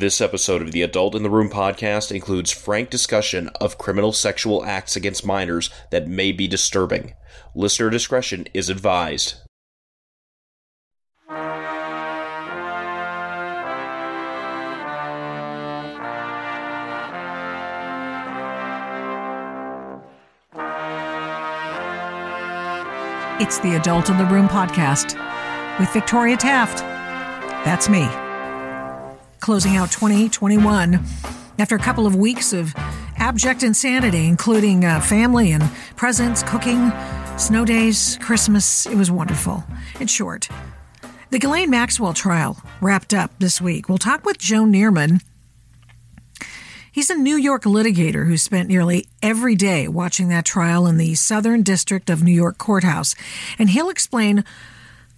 This episode of the Adult in the Room podcast includes frank discussion of criminal sexual acts against minors that may be disturbing. Listener discretion is advised. It's the Adult in the Room podcast with Victoria Taft. That's me. Closing out 2021 after a couple of weeks of abject insanity, including family and presents, cooking, snow days, Christmas. It was wonderful. In short, the Ghislaine Maxwell trial wrapped up this week. We'll talk with Joe Nierman. He's a New York litigator who spent nearly every day watching that trial in the Southern District of New York courthouse. And he'll explain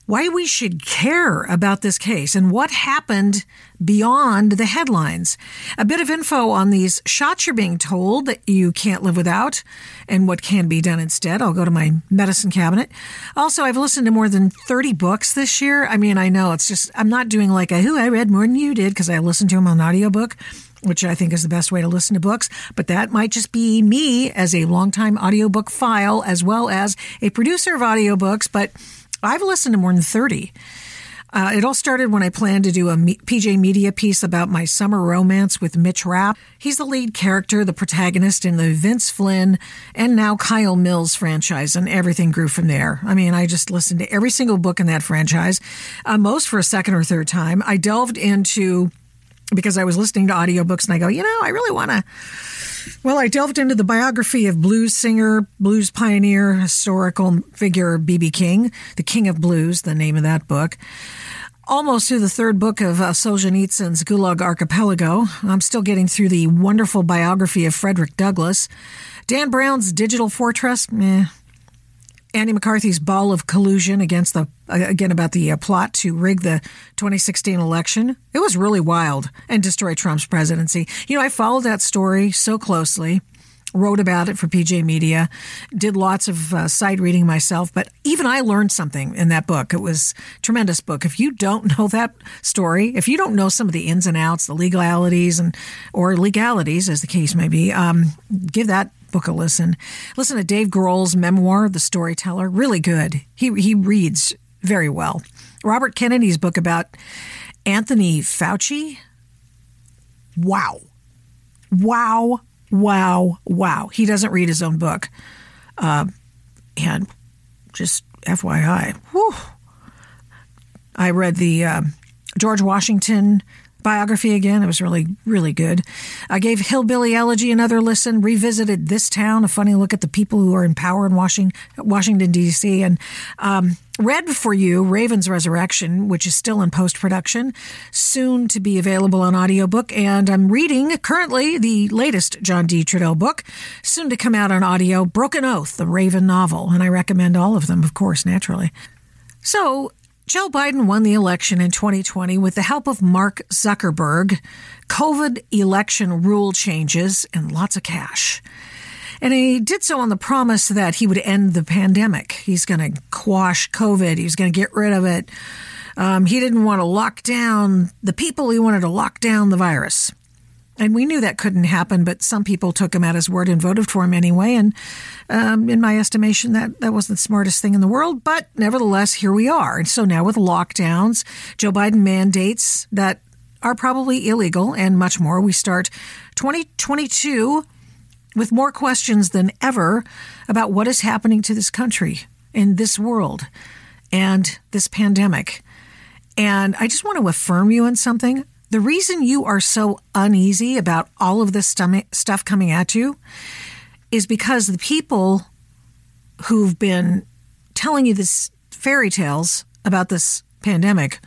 why we should care about this case and what happened beyond the headlines. A bit of info on these shots you're being told that you can't live without and what can be done instead. I'll go to my medicine cabinet. Also, I've listened to more than 30 books this year. I mean, I know it's just, I'm not doing like I read more than you did because I listened to them on audiobook, which I think is the best way to listen to books. But that might just be me as a longtime audiobook file, as well as a producer of audiobooks. But I've listened to more than 30. It all started when I planned to do a PJ Media piece about my summer romance with Mitch Rapp. He's the lead character, the protagonist in the Vince Flynn and now Kyle Mills franchise, and everything grew from there. I mean, I just listened to every single book in that franchise, most for a second or third time. I delved into, because I was listening to audiobooks and I go, you know, I really want to. Well, I delved into the biography of blues singer, blues pioneer, historical figure B.B. King, The King of Blues, the name of that book. Almost through the third book of Solzhenitsyn's Gulag Archipelago. I'm still getting through the wonderful biography of Frederick Douglass. Dan Brown's Digital Fortress, meh. Andy McCarthy's Ball of Collusion about the plot to rig the 2016 election. It was really wild and destroy Trump's presidency. You know, I followed that story so closely, wrote about it for PJ Media, did lots of side reading myself, but even I learned something in that book. It was a tremendous book. If you don't know that story, if you don't know some of the ins and outs, the legalities or legalities, as the case may be, give that book a listen. Listen to Dave Grohl's memoir, The Storyteller. Really good. He reads very well. Robert Kennedy's book about Anthony Fauci. Wow. Wow. Wow. Wow. He doesn't read his own book. And just FYI, whew. I read the George Washington biography again. It was really, really good. I gave Hillbilly Elegy another listen, revisited This Town, a funny look at the people who are in power in Washington, D.C., and read for you Raven's Resurrection, which is still in post-production, soon to be available on audiobook. And I'm reading currently the latest John D. Trudeau book, soon to come out on audio, Broken Oath, the Raven novel. And I recommend all of them, of course, naturally. So Joe Biden won the election in 2020 with the help of Mark Zuckerberg, COVID election rule changes, and lots of cash. And he did so on the promise that he would end the pandemic. He's going to quash COVID. He's going to get rid of it. He didn't want to lock down the people. He wanted to lock down the virus. And we knew that couldn't happen, but some people took him at his word and voted for him anyway. And in my estimation, that wasn't the smartest thing in the world. But nevertheless, here we are. And so now with lockdowns, Joe Biden mandates that are probably illegal and much more. We start 2022 with more questions than ever about what is happening to this country and this world and this pandemic. And I just want to affirm you in something. The reason you are so uneasy about all of this stuff coming at you is because the people who've been telling you these fairy tales about this pandemic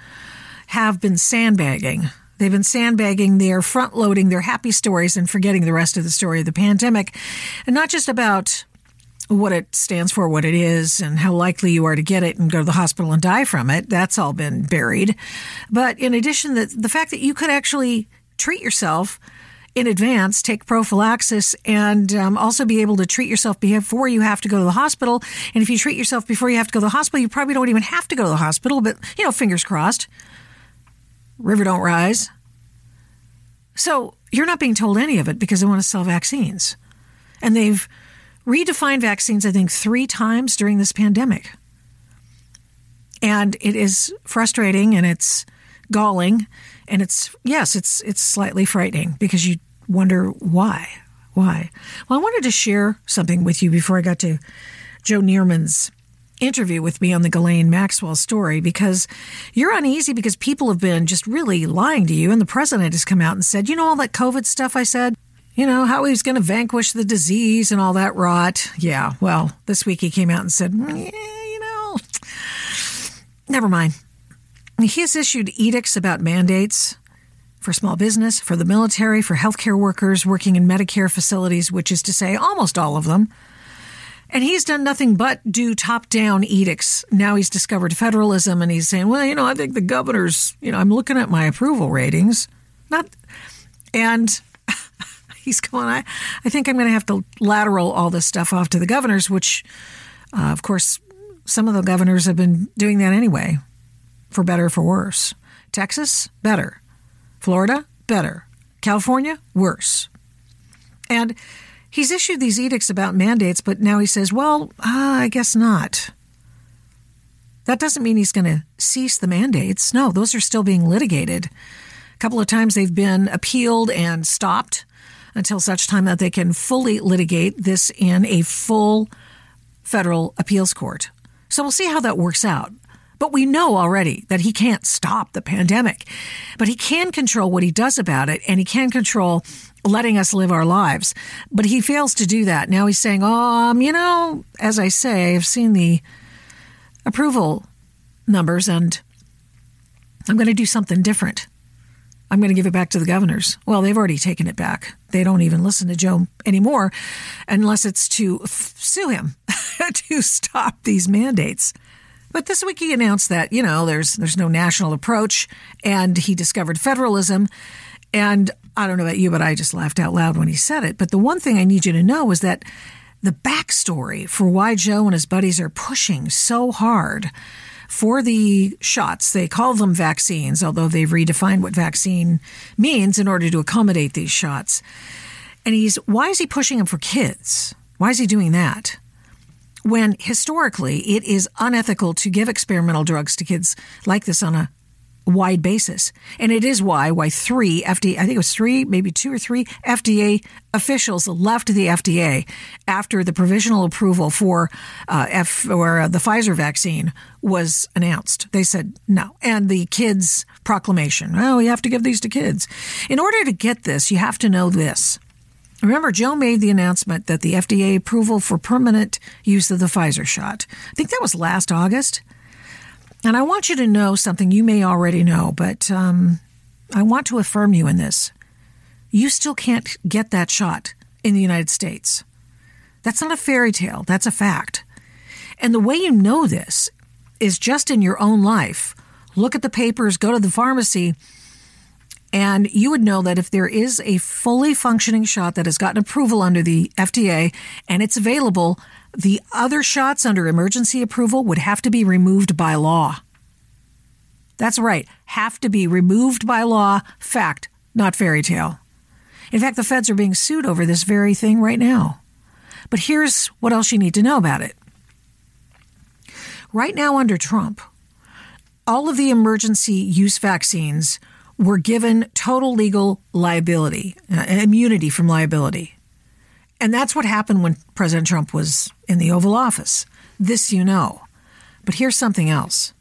have been sandbagging. They've been sandbagging. They're front-loading their happy stories and forgetting the rest of the story of the pandemic. And not just about what it stands for, what it is, and how likely you are to get it and go to the hospital and die from it. That's all been buried. But in addition, the fact that you could actually treat yourself in advance, take prophylaxis, and also be able to treat yourself before you have to go to the hospital. And if you treat yourself before you have to go to the hospital, you probably don't even have to go to the hospital. But, you know, fingers crossed. River don't rise. So you're not being told any of it because they want to sell vaccines. And they've redefined vaccines, I think, 3 times during this pandemic. And it is frustrating and it's galling. And it's, yes, it's slightly frightening because you wonder why. Why? Well, I wanted to share something with you before I got to Joe Nierman's interview with me on the Ghislaine Maxwell story, because you're uneasy because people have been just really lying to you. And the president has come out and said, you know, all that COVID stuff I said, you know, how he was going to vanquish the disease and all that rot. Yeah, well, this week he came out and said, you know, never mind. He has issued edicts about mandates for small business, for the military, for healthcare workers working in Medicare facilities, which is to say almost all of them. And he's done nothing but do top-down edicts. Now he's discovered federalism, and he's saying, well, you know, I think the governor's, you know, I'm looking at my approval ratings. And he's going, I think I'm going to have to lateral all this stuff off to the governors, which, of course, some of the governors have been doing that anyway, for better or for worse. Texas, better. Florida, better. California, worse. And he's issued these edicts about mandates, but now he says, well, I guess not. That doesn't mean he's going to cease the mandates. No, those are still being litigated. A couple of times they've been appealed and stopped until such time that they can fully litigate this in a full federal appeals court. So we'll see how that works out. But we know already that he can't stop the pandemic, but he can control what he does about it, and he can control letting us live our lives. But he fails to do that. Now he's saying, you know, as I say, I've seen the approval numbers, and I'm going to do something different. I'm going to give it back to the governors. Well, they've already taken it back. They don't even listen to Joe anymore unless it's to sue him to stop these mandates. But this week he announced that, you know, there's no national approach, and he discovered federalism. And I don't know about you, but I just laughed out loud when he said it. But the one thing I need you to know is that the backstory for why Joe and his buddies are pushing so hard for the shots, they call them vaccines, although they've redefined what vaccine means in order to accommodate these shots. And why is he pushing them for kids? Why is he doing that? When historically it is unethical to give experimental drugs to kids like this on a wide basis. And it is why 2 or 3 FDA officials left the FDA after the provisional approval for the Pfizer vaccine was announced. They said no. And the kids' proclamation, oh, you have to give these to kids. In order to get this, you have to know this. Remember, Joe made the announcement that the FDA approval for permanent use of the Pfizer shot. I think that was last August. And I want you to know something you may already know, but I want to affirm you in this. You still can't get that shot in the United States. That's not a fairy tale. That's a fact. And the way you know this is just in your own life. Look at the papers, go to the pharmacy, and you would know that if there is a fully functioning shot that has gotten approval under the FDA and it's available, the other shots under emergency approval would have to be removed by law. That's right. Have to be removed by law. Fact, not fairy tale. In fact, the feds are being sued over this very thing right now. But here's what else you need to know about it. Right now under Trump, all of the emergency use vaccines were given total legal liability, immunity from liability. And that's what happened when President Trump was in the Oval Office. This you know. But here's something else.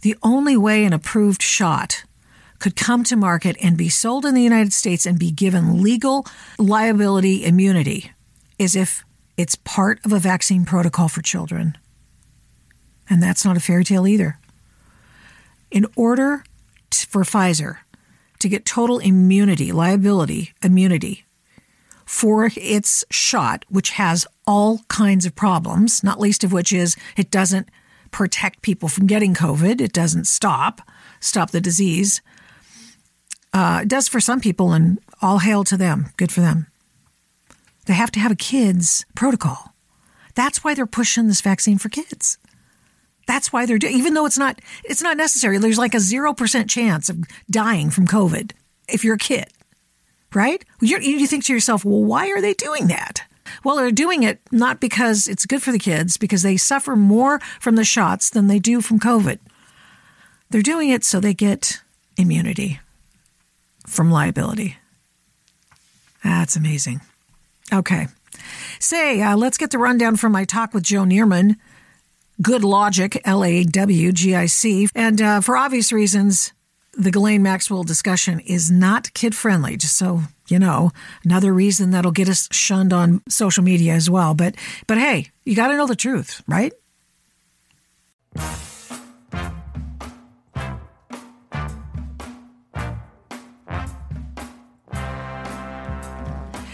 The only way an approved shot could come to market and be sold in the United States and be given legal liability immunity is if it's part of a vaccine protocol for children. And that's not a fairy tale either. In order for Pfizer to get total immunity, liability, immunity, for its shot, which has all kinds of problems, not least of which is it doesn't protect people from getting COVID. It doesn't stop the disease. It does for some people, and all hail to them. Good for them. They have to have a kids protocol. That's why they're pushing this vaccine for kids. That's why they're doing, even though it's not necessary. There's like a 0% chance of dying from COVID if you're a kid. right? You think to yourself, well, why are they doing that? Well, they're doing it not because it's good for the kids, because they suffer more from the shots than they do from COVID. They're doing it so they get immunity from liability. That's amazing. Okay. Say, let's get the rundown from my talk with Joe Nierman, Good Logic, LAWGIC. And for obvious reasons, the Ghislaine Maxwell discussion is not kid-friendly, just so you know. Another reason that'll get us shunned on social media as well. But hey, you got to know the truth, right?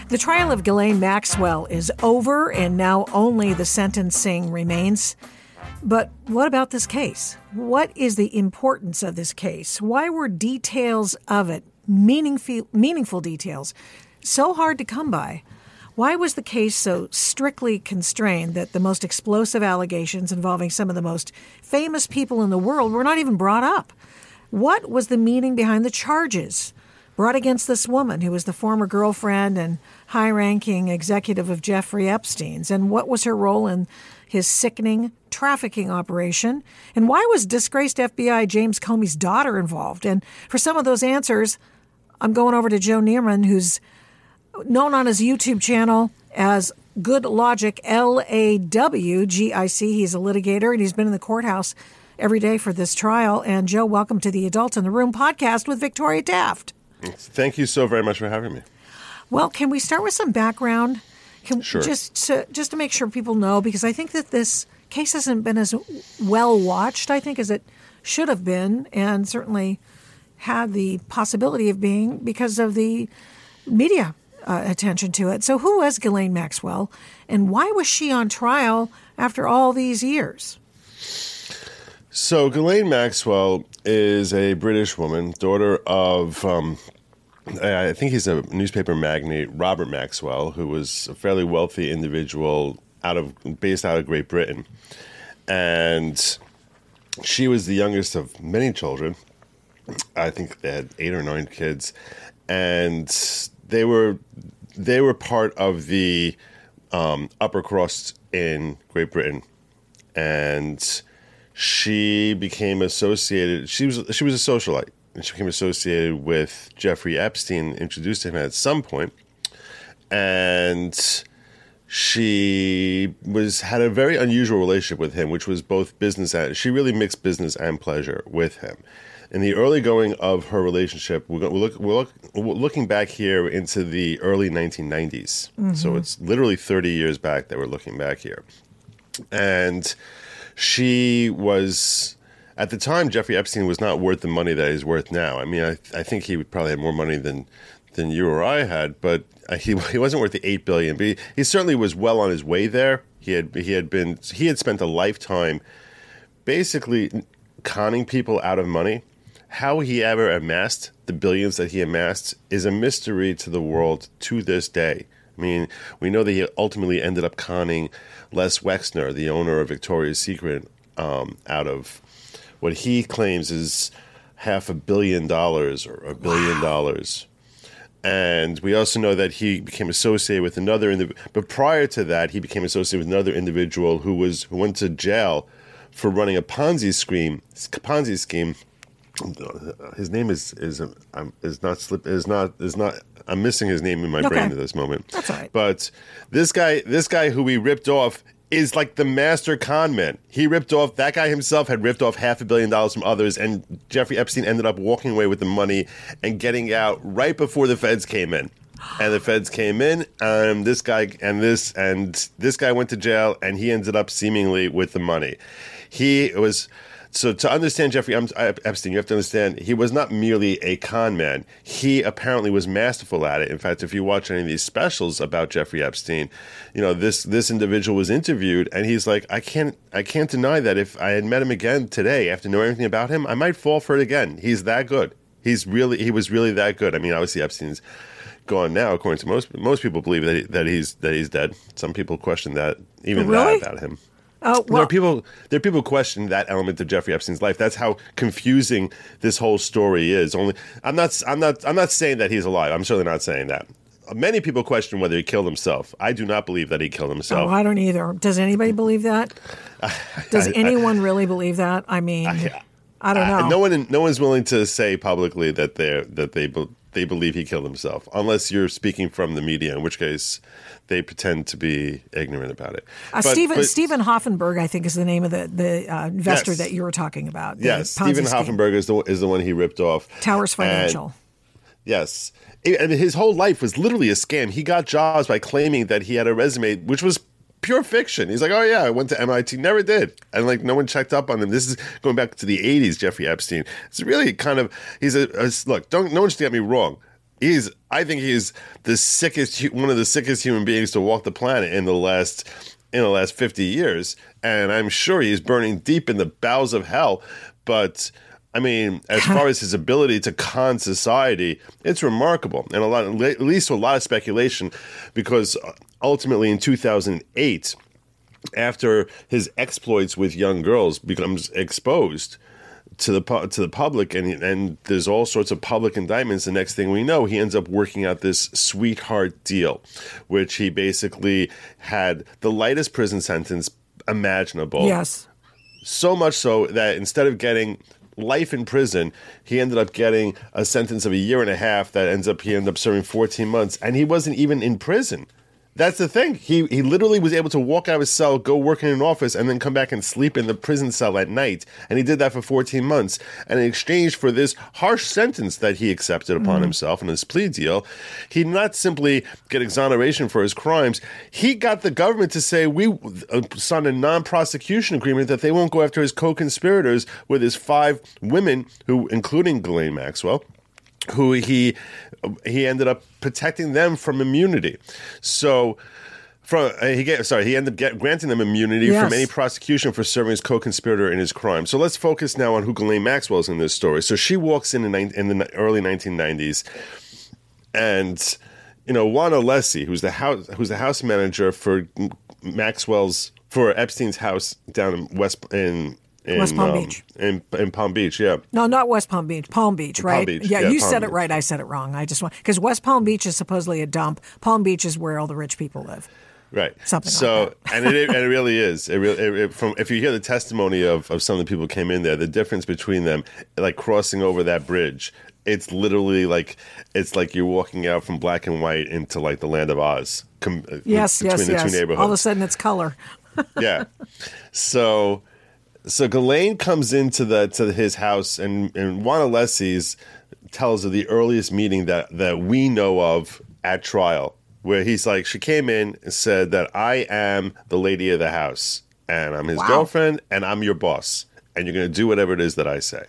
The trial of Ghislaine Maxwell is over, and now only the sentencing remains. But what about this case? What is the importance of this case? Why were details of it, meaningful details, so hard to come by? Why was the case so strictly constrained that the most explosive allegations involving some of the most famous people in the world were not even brought up? What was the meaning behind the charges brought against this woman who was the former girlfriend and high-ranking executive of Jeffrey Epstein's? And what was her role in his sickening trafficking operation? And why was disgraced FBI James Comey's daughter involved? And for some of those answers, I'm going over to Joe Nierman, who's known on his YouTube channel as Good Logic, LAWGIC. He's a litigator, and he's been in the courthouse every day for this trial. And Joe, welcome to the Adult in the Room podcast with Victoria Taft. Thank you so very much for having me. Well, can we start with some background? Sure. Just to make sure people know, because I think that this case hasn't been as well watched, I think, as it should have been, and certainly had the possibility of being because of the media attention to it. So who was Ghislaine Maxwell, and why was she on trial after all these years? So Ghislaine Maxwell is a British woman, daughter of, I think he's a newspaper magnate, Robert Maxwell, who was a fairly wealthy individual based out of Great Britain. And she was the youngest of many children. I think they had 8 or 9 kids. And they were part of the upper crust in Great Britain. And she became associated. She was a socialite, and she became associated with Jeffrey Epstein. Introduced to him at some point, and she had a very unusual relationship with him, which was both business and she really mixed business and pleasure with him. In the early going of her relationship, we're looking back here into the early 1990s. Mm-hmm. So it's literally 30 years back that we're looking back here, and she was, at the time, Jeffrey Epstein was not worth the money that he's worth now. I mean, I think he probably had more money than you or I had, but he wasn't worth the $8 billion. But he certainly was well on his way there. He had spent a lifetime basically conning people out of money. How he ever amassed the billions that he amassed is a mystery to the world to this day. I mean, we know that he ultimately ended up conning Les Wexner, the owner of Victoria's Secret, out of what he claims is $500 million or $1 billion. And we also know that he became associated with another individual. But prior to that, he became associated with another individual who went to jail for running a Ponzi scheme. His name is not. I'm missing his name in my brain at this moment. That's all right. But this guy who we ripped off is like the master con man. He ripped off, that guy himself had ripped off $500 million from others, and Jeffrey Epstein ended up walking away with the money and getting out right before the feds came in. And the feds came in, and this guy went to jail, and he ended up seemingly with the money. So to understand Jeffrey Epstein, you have to understand he was not merely a con man. He apparently was masterful at it. In fact, if you watch any of these specials about Jeffrey Epstein, you know, this individual was interviewed, and he's like, I can't deny that if I had met him again today after knowing everything about him, I might fall for it again. He's that good. He was really that good. I mean, obviously Epstein's gone now. According to most people, believe that he's dead. Some people question that even really? That about him. There are people who question that element of Jeffrey Epstein's life. That's how confusing this whole story is. I'm not saying that he's alive. I'm certainly not saying that. Many people question whether he killed himself. I do not believe that he killed himself. Oh, I don't either. Does anybody believe that? Does anyone really believe that? I mean, I don't know. No one's willing to say publicly that they believe he killed himself, unless you're speaking from the media, in which case they pretend to be ignorant about it. Stephen Hoffenberg, I think, is the name of the investor that you were talking about. Yes, Stephen Hoffenberg is the one he ripped off. Towers Financial. And his whole life was literally a scam. He got jobs by claiming that he had a resume, which was pure fiction. He's like, oh, yeah, I went to MIT. Never did. And, like, no one checked up on him. This is going back to the 80s, Jeffrey Epstein. It's really kind of – look, no one should get me wrong. I think he's one of the sickest human beings to walk the planet in the last 50 years. And I'm sure he's burning deep in the bowels of hell. But – I mean, as far as his ability to con society, it's remarkable, and at least a lot of speculation, because ultimately in 2008, after his exploits with young girls becomes exposed to the public, and there's all sorts of public indictments, the next thing we know, he ends up working out this sweetheart deal, which he basically had the lightest prison sentence imaginable. Yes, so much so that instead of getting life in prison, he ended up getting a sentence of a year and a half that he ended up serving 14 months, and he wasn't even in prison. That's the thing. He literally was able to walk out of his cell, go work in an office, and then come back and sleep in the prison cell at night. And he did that for 14 months. And in exchange for this harsh sentence that he accepted upon himself in his plea deal, he not simply get exoneration for his crimes, he got the government to say, we signed a non-prosecution agreement that they won't go after his co-conspirators with his 5 women, who, including Ghislaine Maxwell, who he ended up protecting them from immunity. So he ended up granting them immunity from any prosecution for serving as co-conspirator in his crime. So let's focus now on who Ghislaine Maxwell is in this story. So she walks in the early 1990s, and Juan Alessi, who's the house manager for Epstein's house down in West Palm Beach. In Palm Beach, yeah. No, not West Palm Beach. Palm Beach, right? Palm Beach, yeah, you Palm said Beach. It right. I said it wrong. I just want, because West Palm Beach is supposedly a dump. Palm Beach is where all the rich people live. Right. Something so, like that. and it really is. If you hear the testimony of some of the people who came in there, the difference between them, like crossing over that bridge, it's literally like, it's like you're walking out from black and white into like the land of Oz. Between the two neighborhoods. All of a sudden it's color. Yeah. So Ghislaine comes into his house, and Juan Alessi tells of the earliest meeting that we know of at trial, where he's like, she came in and said that I am the lady of the house, and I'm his girlfriend, and I'm your boss, and you're going to do whatever it is that I say.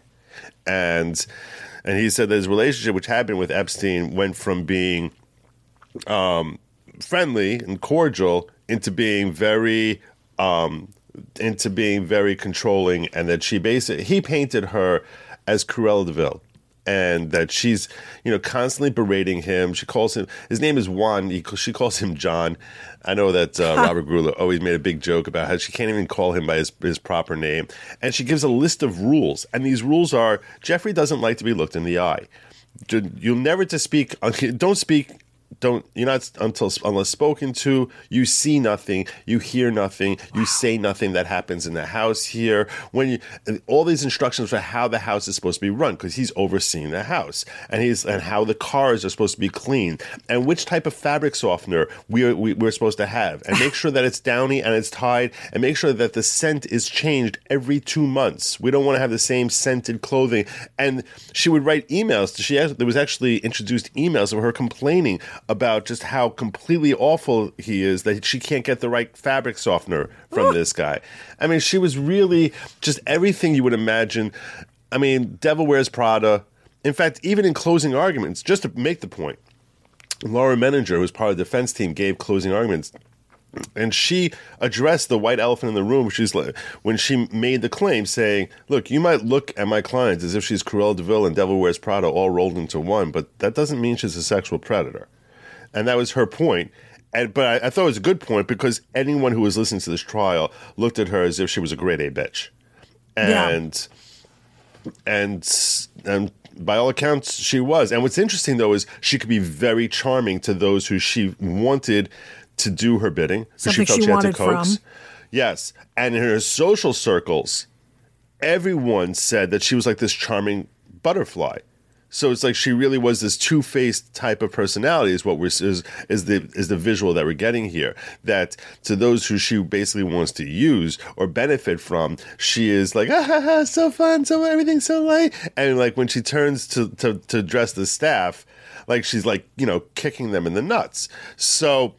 And he said that his relationship, which happened with Epstein, went from being friendly and cordial into being very controlling, and that he painted her as Cruella de Vil, and that she's constantly berating him. She calls him, his name is Juan, she calls him John. I know that Robert Gruller always made a big joke about how she can't even call him by his proper name, and she gives a list of rules, and these rules are: Jeffrey doesn't like to be looked in the eye, you'll never to speak, don't speak, don't, you're not unless spoken to, you see nothing, you hear nothing, you say nothing that happens in the house here. All these instructions for how the house is supposed to be run, because he's overseeing the house, and how the cars are supposed to be cleaned, and which type of fabric softener we're supposed to have, and make sure that it's downy and it's tied, and make sure that the scent is changed every 2 months. We don't want to have the same scented clothing. And she would write emails. There was actually introduced emails of her complaining about just how completely awful he is, that she can't get the right fabric softener from this guy. I mean, she was really just everything you would imagine. I mean, Devil Wears Prada. In fact, even in closing arguments, just to make the point, Laura Menninger, who was part of the defense team, gave closing arguments, and she addressed the white elephant in the room. She's like, when she made the claim, saying, look, you might look at my clients as if she's Cruella de Vil and Devil Wears Prada all rolled into one, but that doesn't mean she's a sexual predator. And that was her point. But I thought it was a good point because anyone who was listening to this trial looked at her as if she was a grade A bitch. And by all accounts, she was. And what's interesting, though, is she could be very charming to those who she wanted to do her bidding. Something she had to coax. Yes. And in her social circles, everyone said that she was like this charming butterfly. So it's like she really was this two-faced type of personality is what is the visual that we're getting here. That to those who she basically wants to use or benefit from, she is like, ah, ha, ha, so fun, so everything's so light. And like when she turns to address the staff, like she's like, you know, kicking them in the nuts. So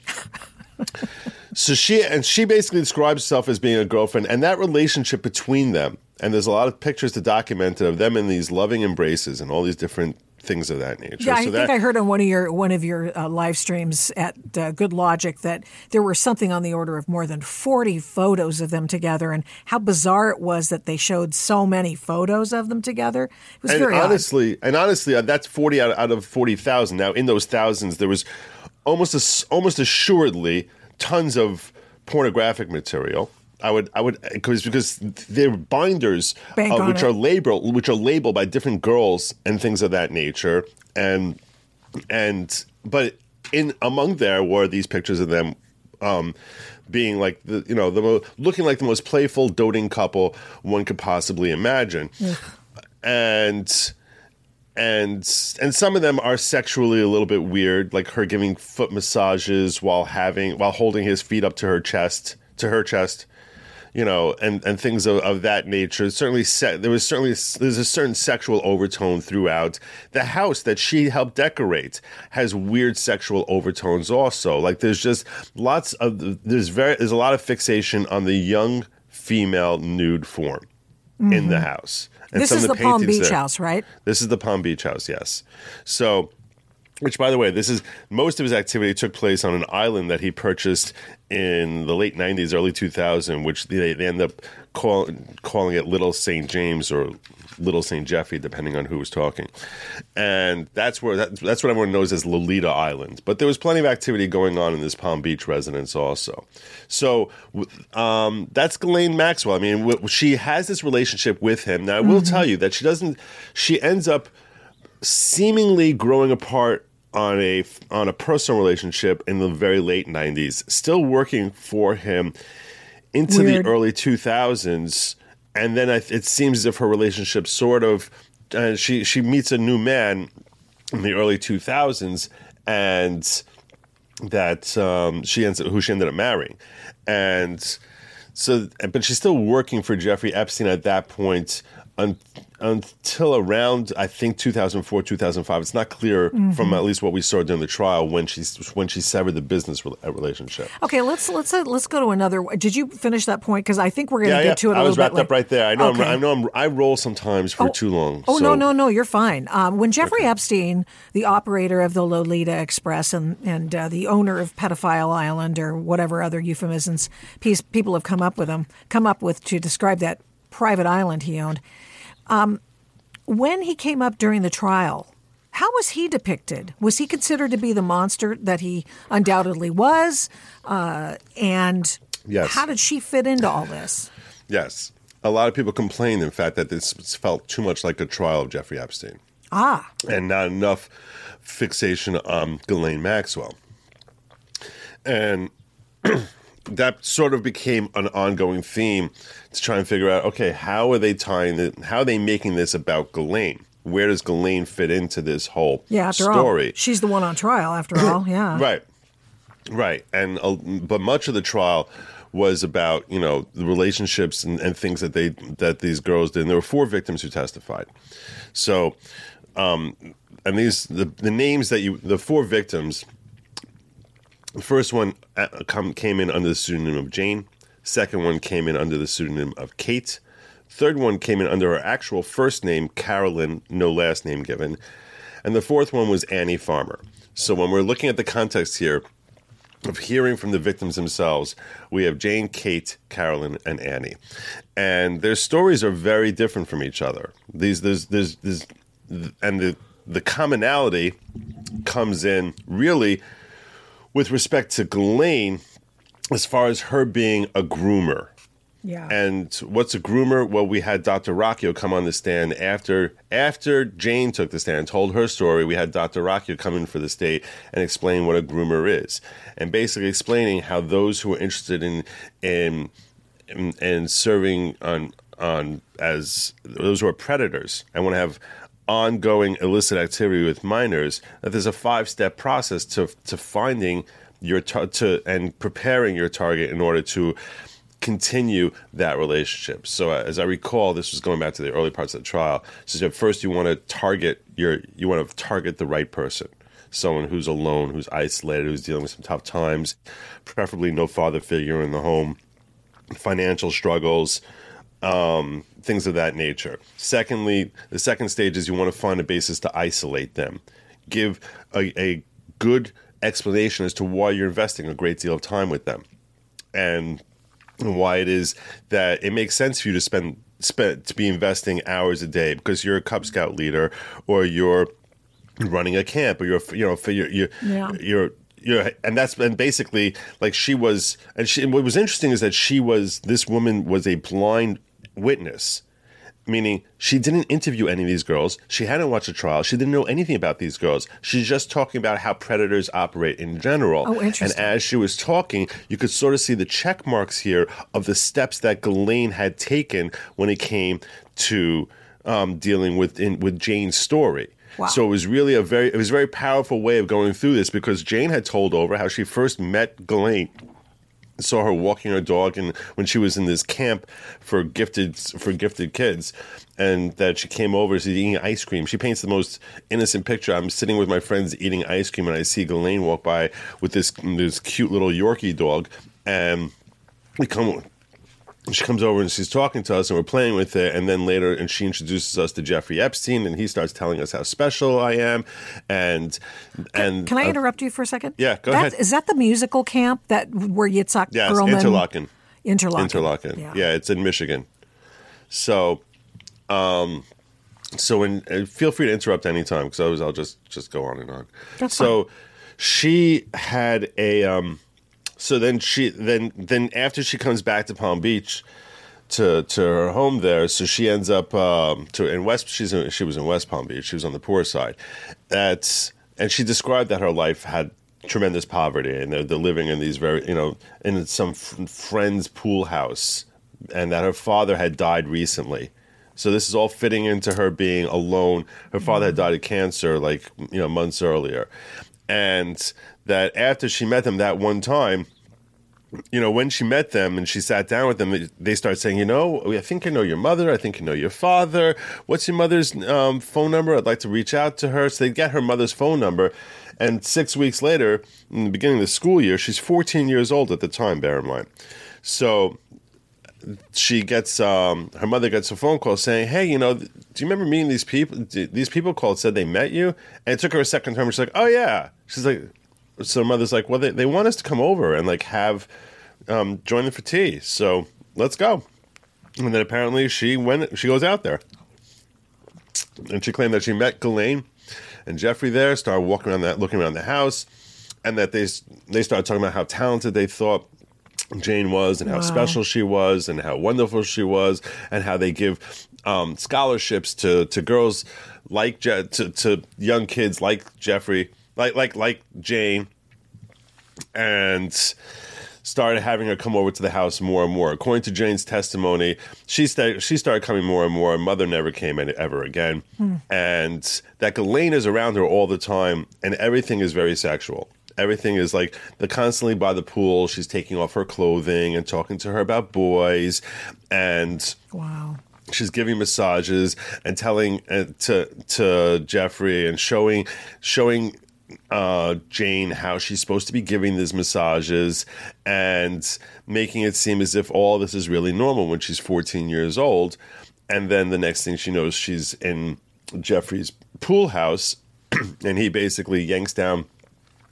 she basically describes herself as being a girlfriend, and that relationship between them. And there's a lot of pictures to document of them in these loving embraces and all these different things of that nature. Yeah, I think I heard on one of your live streams at Good Logic that there were something on the order of more than 40 photos of them together, and how bizarre it was that they showed so many photos of them together. It was honestly, that's 40 out of 40,000. Now, in those thousands, there was almost assuredly tons of pornographic material. I would, because they're binders, which are labeled by different girls and things of that nature, but in among there were these pictures of them being like looking like the most playful, doting couple one could possibly imagine, and some of them are sexually a little bit weird, like her giving foot massages while holding his feet up to her chest You know, and things of that nature. There's a certain sexual overtone throughout. The house that she helped decorate has weird sexual overtones also. Like there's just there's a lot of fixation on the young female nude form in the house. And this is the Palm Beach house, right? This is the Palm Beach house, yes. So, which by the way, this is most of his activity took place on an island that he purchased in the late 90s, early 2000, which they end up calling it Little St. James or Little St. Jeffrey, depending on who was talking. And that's what everyone knows as Lolita Island. But there was plenty of activity going on in this Palm Beach residence also. So that's Ghislaine Maxwell. I mean, she has this relationship with him. Now, I will tell you that she ends up seemingly growing apart on a personal relationship in the very late 90s, still working for him into the early 2000s. And then it seems as if her relationship sort of she meets a new man in the early 2000s, and that she ended up marrying. And so, but she's still working for Jeffrey Epstein at that point until around, I think, 2004, 2005. It's not clear from at least what we saw during the trial when she severed the business relationship. Okay, let's go to another. Did you finish that point? Because I think we're going to get to it a little bit. I was wrapped up right there. I know. Okay. I roll sometimes for too long. Oh, no, you're fine. When Jeffrey Epstein, the operator of the Lolita Express and the owner of Pedophile Island or whatever other euphemisms people have come up with to describe that private island he owned. When he came up during the trial, how was he depicted? Was he considered to be the monster that he undoubtedly was? And how did she fit into all this? Yes. A lot of people complained, in fact, that this felt too much like a trial of Jeffrey Epstein. And not enough fixation on Ghislaine Maxwell. And that sort of became an ongoing theme to try and figure out, okay, how are they making this about Ghislaine? Where does Ghislaine fit into this whole story? All, she's the one on trial after all, yeah. Right. And but much of the trial was about, you know, the relationships and things that these girls did. And there were four victims who testified. So, and the names the four victims. The first one came in under the pseudonym of Jane. Second one came in under the pseudonym of Kate. Third one came in under her actual first name, Carolyn, no last name given. And the fourth one was Annie Farmer. So when we're looking at the context here of hearing from the victims themselves, we have Jane, Kate, Carolyn, and Annie. And their stories are very different from each other. The commonality comes in really with respect to Ghislaine, as far as her being a groomer. Yeah. And what's a groomer? Well, we had Dr. Rocchio come on the stand after Jane took the stand, told her story. We had Dr. Rocchio come in for the state and explain what a groomer is, and basically explaining how those who are interested in serving on as those who are predators and want to have ongoing illicit activity with minors, that there's a 5-step process to finding your and preparing your target in order to continue that relationship. So as I recall, this was going back to the early parts of the trial. So first you want to target the right person, someone who's alone, who's isolated, who's dealing with some tough times, preferably no father figure in the home, financial struggles, things of that nature. Secondly, the second stage is you want to find a basis to isolate them. Give a good explanation as to why you're investing a great deal of time with them, and why it is that it makes sense for you to be investing hours a day, because you're a Cub Scout leader, or you're running a camp, or what was interesting is that this woman was a blind witness, meaning she didn't interview any of these girls. She hadn't watched a trial. She didn't know anything about these girls. She's just talking about how predators operate in general. Oh, interesting. And as she was talking, you could sort of see the check marks here of the steps that Ghislaine had taken when it came to dealing with Jane's story. Wow. So it was really a very powerful way of going through this, because Jane had told over how she first met Ghislaine, saw her walking her dog, and when she was in this camp for gifted kids, and that she came over, she's eating ice cream. She paints the most innocent picture. I'm sitting with my friends eating ice cream, and I see Ghislaine walk by with this cute little Yorkie dog, and she comes over and she's talking to us, and we're playing with it. And then later, and she introduces us to Jeffrey Epstein, and he starts telling us how special I am. And can I interrupt you for a second? Yeah, go ahead. Is that the musical camp that where Yitzhak Perlman? Yes, Interlaken. Yeah, it's in Michigan. So, and feel free to interrupt anytime, because otherwise I'll just go on and on. That's so fine. She had a. So then she after she comes back to Palm Beach, to her home there. So she ends up she was in West Palm Beach. She was on the poor side. And she described that her life had tremendous poverty, and they're living in these very in some friend's pool house, and that her father had died recently. So this is all fitting into her being alone. Her father had died of cancer months earlier, and that after she met them that one time, when she met them and she sat down with them, they start saying, I think I know your mother. I think I know your father. What's your mother's phone number? I'd like to reach out to her. So they get her mother's phone number. And 6 weeks later, in the beginning of the school year, she's 14 years old at the time, bear in mind. So she gets her mother gets a phone call saying, hey, do you remember meeting these people? These people called, said they met you. And it took her a second time. She's like, oh, yeah. She's like, so her mother's like, well, they want us to come over and join them for tea. So let's go. And then apparently she goes out there, and she claimed that she met Ghislaine and Jeffrey there, started walking around looking around the house, and that they started talking about how talented they thought Jane was, and how special she was, and how wonderful she was, and how they give scholarships to girls like to young kids like Jeffrey. Like Jane, and started having her come over to the house more and more. According to Jane's testimony, she started coming more and more. Her mother never came ever again. And that Ghislaine is around her all the time, and everything is very sexual. Everything is like the constantly by the pool. She's taking off her clothing and talking to her about boys, and wow. She's giving massages and telling to Jeffrey, and showing. Jane how she's supposed to be giving these massages, and making it seem as if all this is really normal when she's 14 years old. And then the next thing she knows, she's in Jeffrey's pool house, and he basically yanks down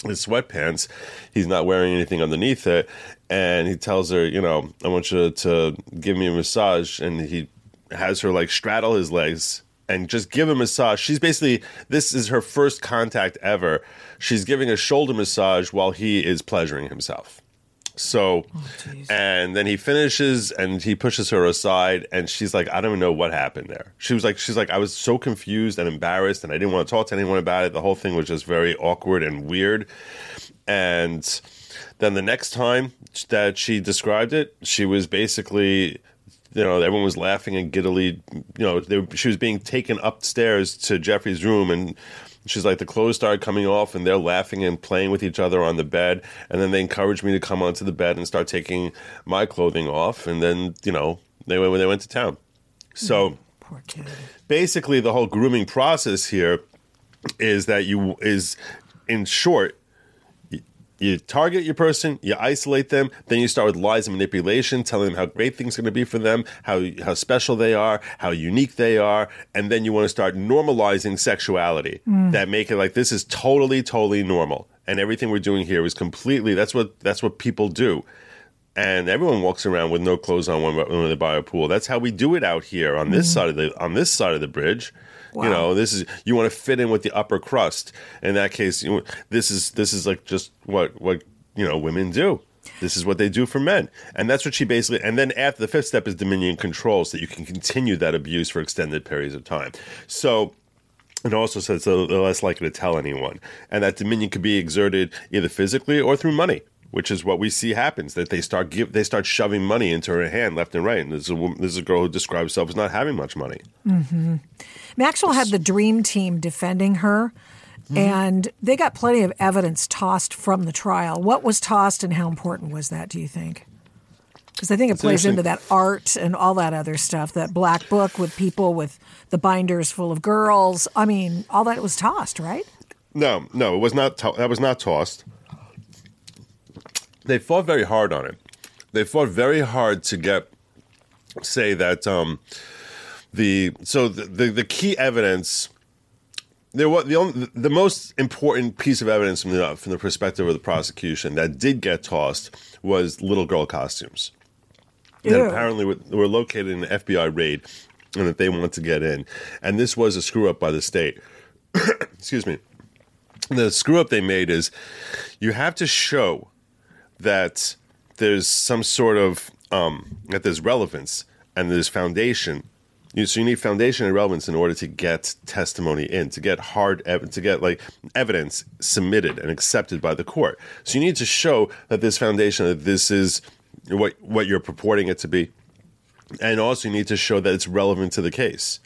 his sweatpants. He's not wearing anything underneath it, and he tells her, I want you to give me a massage. And he has her like straddle his legs and just give a massage. She's basically, this is her first contact ever. She's giving a shoulder massage while he is pleasuring himself. So, and then he finishes and he pushes her aside, and she's like, I don't even know what happened there. She's like, I was so confused and embarrassed, and I didn't want to talk to anyone about it. The whole thing was just very awkward and weird. And then the next time that she described it, she was basically, you know, everyone was laughing and giddily, you know, she was being taken upstairs to Jeffrey's room, and she's like, the clothes started coming off, and they're laughing and playing with each other on the bed. And then they encouraged me to come onto the bed and start taking my clothing off. And then, you know, they went to town. So poor kid. Basically, the whole grooming process here is that you target your person, you isolate them, then you start with lies and manipulation, telling them how great things are going to be for them, how special they are, how unique they are, and then you want to start normalizing sexuality. That make it like, this is totally, totally normal. And everything we're doing here is completely, that's what people do. And everyone walks around with no clothes on when they buy a pool. That's how we do it out here on this side of the bridge. Wow. You know, this is, you want to fit in with the upper crust. In that case, this is like just what you know women do. This is what they do for men, and that's what she basically. And then after the fifth step is dominion and control, so that you can continue that abuse for extended periods of time. So. And also says so they're less likely to tell anyone, and that dominion could be exerted either physically or through money, which is what we see happens. That they start shoving money into her hand left and right. And there's a girl who describes herself as not having much money. Mm-hmm. Maxwell had the dream team defending her, and they got plenty of evidence tossed from the trial. What was tossed, and how important was that? Do you think? Because I think it plays into that art and all that other stuff, that black book with people with the binders full of girls. I mean, all that was tossed, right? No, it was not. That was not tossed. They fought very hard on it. They fought very hard to say that the key evidence. There was the most important piece of evidence from the perspective of the prosecution that did get tossed was little girl costumes. That apparently were located in an FBI raid, and that they wanted to get in. And this was a screw-up by the state. Excuse me. The screw-up they made is you have to show that there's some sort of that there's relevance and there's foundation. So you need foundation and relevance in order to get testimony in, to get evidence submitted and accepted by the court. So you need to show that this foundation, that this is what you're purporting it to be, and also you need to show that it's relevant to the case.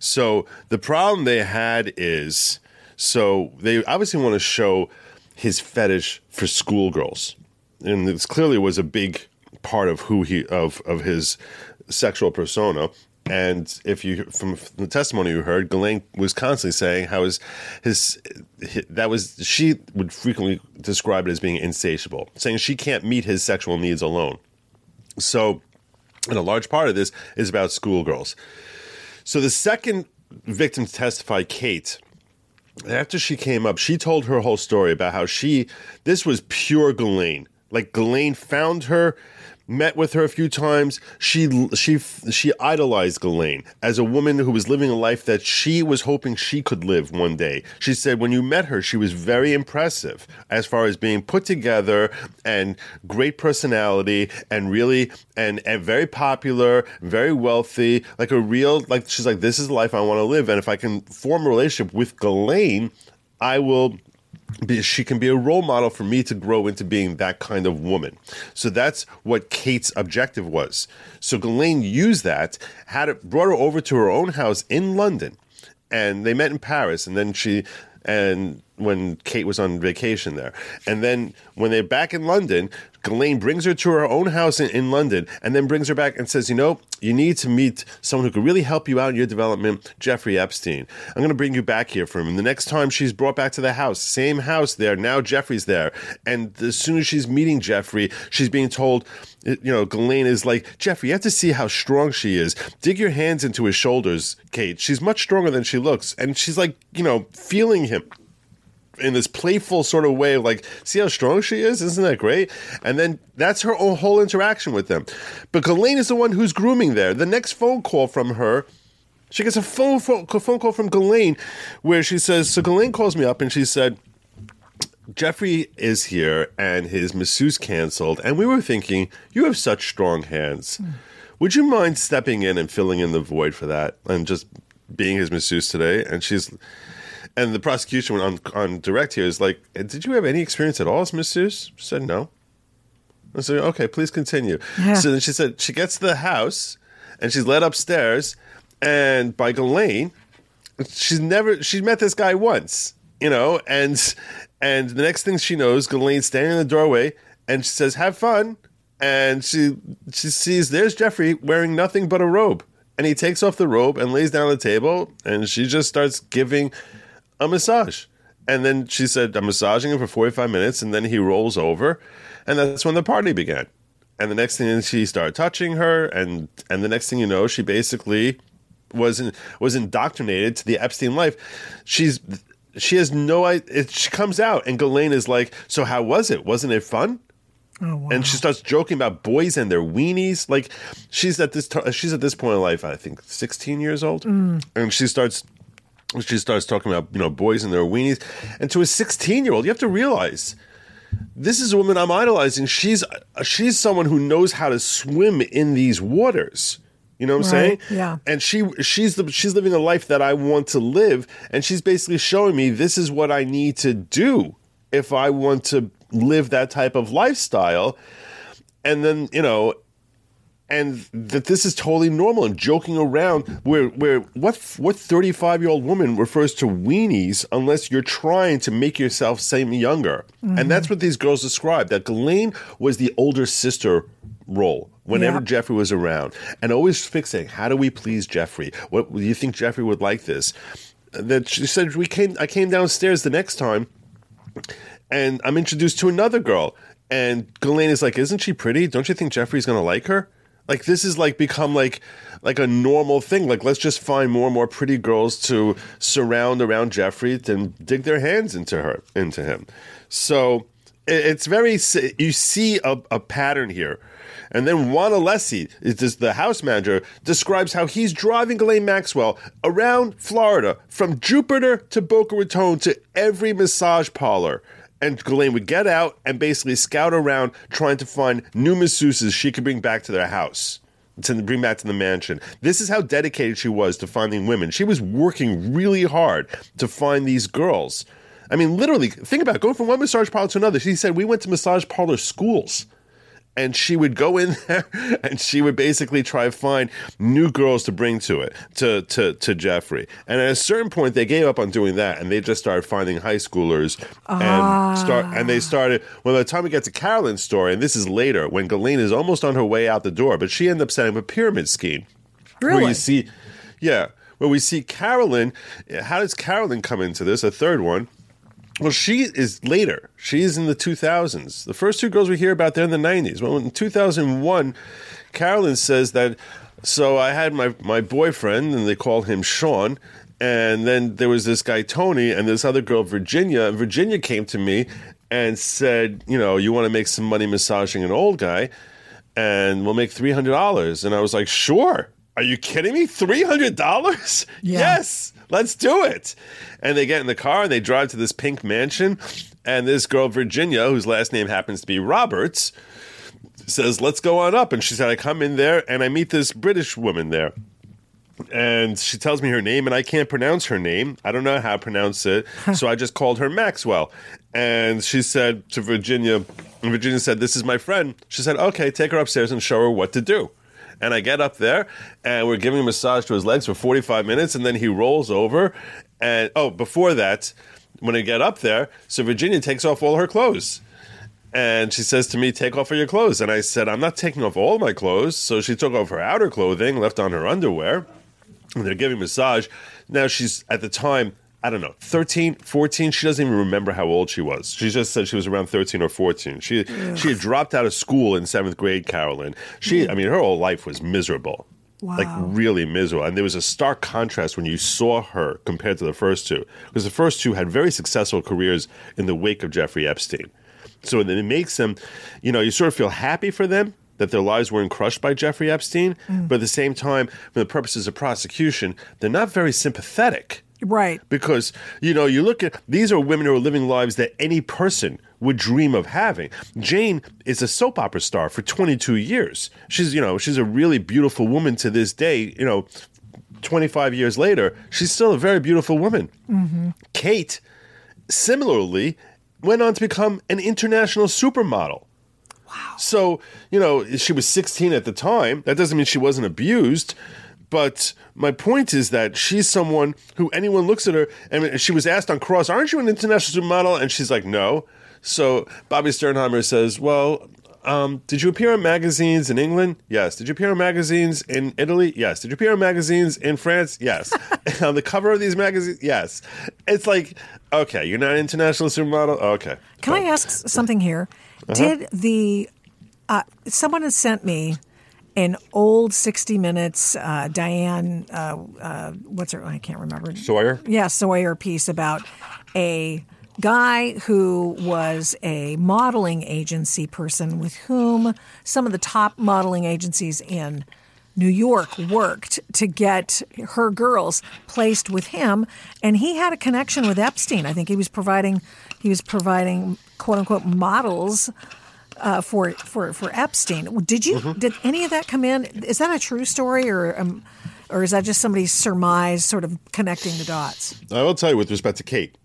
So the problem they had is, so they obviously want to show his fetish for schoolgirls, and this clearly was a big part of his sexual persona. And if you, from the testimony you heard, Ghislaine was constantly saying how she would frequently describe it as being insatiable, saying she can't meet his sexual needs alone. So, and a large part of this is about schoolgirls. So the second victim to testify, Kate, after she came up, she told her whole story about how this was pure Ghislaine. Like, Ghislaine found her, met with her a few times. She idolized Ghislaine as a woman who was living a life that she was hoping she could live one day. She said when you met her, she was very impressive as far as being put together and great personality and really and very popular, very wealthy, like a real, like, she's like, this is the life I want to live. And if I can form a relationship with Ghislaine, she can be a role model for me to grow into being that kind of woman. So that's what Kate's objective was. So Ghislaine used that, brought her over to her own house in London, and they met in Paris. And then when Kate was on vacation there, and then when they're back in London, Ghislaine brings her to her own house in London, and then brings her back and says, you know, you need to meet someone who could really help you out in your development, Jeffrey Epstein. I'm going to bring you back here for him. And the next time she's brought back to the house, same house there, now Jeffrey's there. And as soon as she's meeting Jeffrey, she's being told, you know, Ghislaine is like, Jeffrey, you have to see how strong she is. Dig your hands into his shoulders, Kate. She's much stronger than she looks. And she's like, you know, feeling him in this playful sort of way, like, see how strong she is? Isn't that great? And then that's her own whole interaction with them. But Ghislaine is the one who's grooming there. The next phone call from her She gets a phone call from Ghislaine where she says, so Ghislaine calls me up and she said, Jeffrey is here and his masseuse canceled. And we were thinking, you have such strong hands. Would you mind stepping in and filling in the void for that and just being his masseuse today? And the prosecution went on direct here is like, did you have any experience at all as masseuse? She said, no. I said, okay, please continue. Yeah. So then she said, she gets to the house and she's led upstairs and by Ghislaine. She's met this guy once, you know, and the next thing she knows, Ghislaine's standing in the doorway and she says, have fun. And she sees there's Jeffrey wearing nothing but a robe. And he takes off the robe and lays down on the table and she just starts giving a massage. And then she said, I'm massaging him for 45 minutes and then he rolls over. And that's when the party began. And the next thing she started touching her and the next thing you know, she basically was indoctrinated to the Epstein life. She has no idea. She comes out and Ghislaine is like, so how was it? Wasn't it fun? Oh, wow. And she starts joking about boys and their weenies. Like she's at this point in life, I think 16 years old, and she starts talking about, you know, boys and their weenies. And to a 16-year-old, you have to realize this is a woman I'm idolizing. She's someone who knows how to swim in these waters. You know what I'm saying? Yeah. And she's living a life that I want to live, and she's basically showing me this is what I need to do if I want to live that type of lifestyle. And then, you know, and that this is totally normal and joking around where what 35-year-old woman refers to weenies unless you're trying to make yourself seem younger. Mm-hmm. And that's what these girls describe, that Ghislaine was the older sister role whenever Jeffrey was around and always fixing, how do we please Jeffrey? What do you think Jeffrey would like this? That she said, I came downstairs the next time and I'm introduced to another girl. And Ghislaine is like, isn't she pretty? Don't you think Jeffrey's going to like her? Like, this is like become like a normal thing. Like, let's just find more and more pretty girls to surround around Jeffrey and dig their hands into him. So it's very, you see a pattern here. And then Juan Alessi, the house manager, describes how he's driving Ghislaine Maxwell around Florida from Jupiter to Boca Raton to every massage parlor. And Ghislaine would get out and basically scout around trying to find new masseuses she could bring back to their house, to bring back to the mansion. This is how dedicated she was to finding women. She was working really hard to find these girls. I mean, literally, think about it. Going from one massage parlor to another. She said, we went to massage parlor schools. And she would go in there and she would basically try to find new girls to bring to Jeffrey. And at a certain point, they gave up on doing that and they just started finding high schoolers. By the time we get to Carolyn's story, and this is later, when Ghislaine is almost on her way out the door, but she ends up setting up a pyramid scheme. Really? Where we see Carolyn. How does Carolyn come into this? A third one. Well, she is later. She's in the 2000s. The first two girls we hear about, they're in the 90s. Well, in 2001, Carolyn says that, so I had my boyfriend, and they called him Sean, and then there was this guy, Tony, and this other girl, Virginia. And Virginia came to me and said, you know, you want to make some money massaging an old guy, and we'll make $300. And I was like, sure. Are you kidding me? $300? Yeah. Yes, let's do it. And they get in the car and they drive to this pink mansion. And this girl, Virginia, whose last name happens to be Roberts, says, let's go on up. And she said, I come in there and I meet this British woman there. And she tells me her name and I can't pronounce her name. I don't know how to pronounce it. So I just called her Maxwell. And she said to Virginia, and Virginia said, this is my friend. She said, okay, take her upstairs and show her what to do. And I get up there, and we're giving a massage to his legs for 45 minutes, and then he rolls over. And before that, when I get up there, so Virginia takes off all her clothes. And she says to me, take off all your clothes. And I said, I'm not taking off all my clothes. So she took off her outer clothing, left on her underwear, and they're giving massage. Now she's, at the time, I don't know, 13, 14. She doesn't even remember how old she was. She just said she was around 13 or 14. She had dropped out of school in 7th grade, Carolyn. I mean, her whole life was miserable. Wow. Like, really miserable. And there was a stark contrast when you saw her compared to the first two. Because the first two had very successful careers in the wake of Jeffrey Epstein. So it makes them, you know, you sort of feel happy for them that their lives weren't crushed by Jeffrey Epstein, but at the same time, for the purposes of prosecution, they're not very sympathetic. Right. Because, you know, you look at, these are women who are living lives that any person would dream of having. Jane is a soap opera star for 22 years. She's, you know, she's a really beautiful woman to this day, you know, 25 years later, she's still a very beautiful woman. Mm-hmm. Kate, similarly, went on to become an international supermodel. Wow. So, you know, she was 16 at the time. That doesn't mean she wasn't abused. But my point is that she's someone who anyone looks at her, and she was asked on Cross, aren't you an international supermodel? And she's like, no. So Bobby Sternheimer says, well, did you appear in magazines in England? Yes. Did you appear in magazines in Italy? Yes. Did you appear in magazines in France? Yes. On the cover of these magazines? Yes. It's like, okay, you're not an international supermodel? Okay. Can I ask something here? Uh-huh. Did the someone has sent me an old 60 Minutes Diane, what's her? I can't remember. Sawyer? Yeah, Sawyer piece about a guy who was a modeling agency person with whom some of the top modeling agencies in New York worked to get her girls placed with him, and he had a connection with Epstein. I think he was providing quote unquote models. For Epstein, did any of that come in? Is that a true story, or is that just somebody's surmise, sort of connecting the dots? I will tell you with respect to Kate,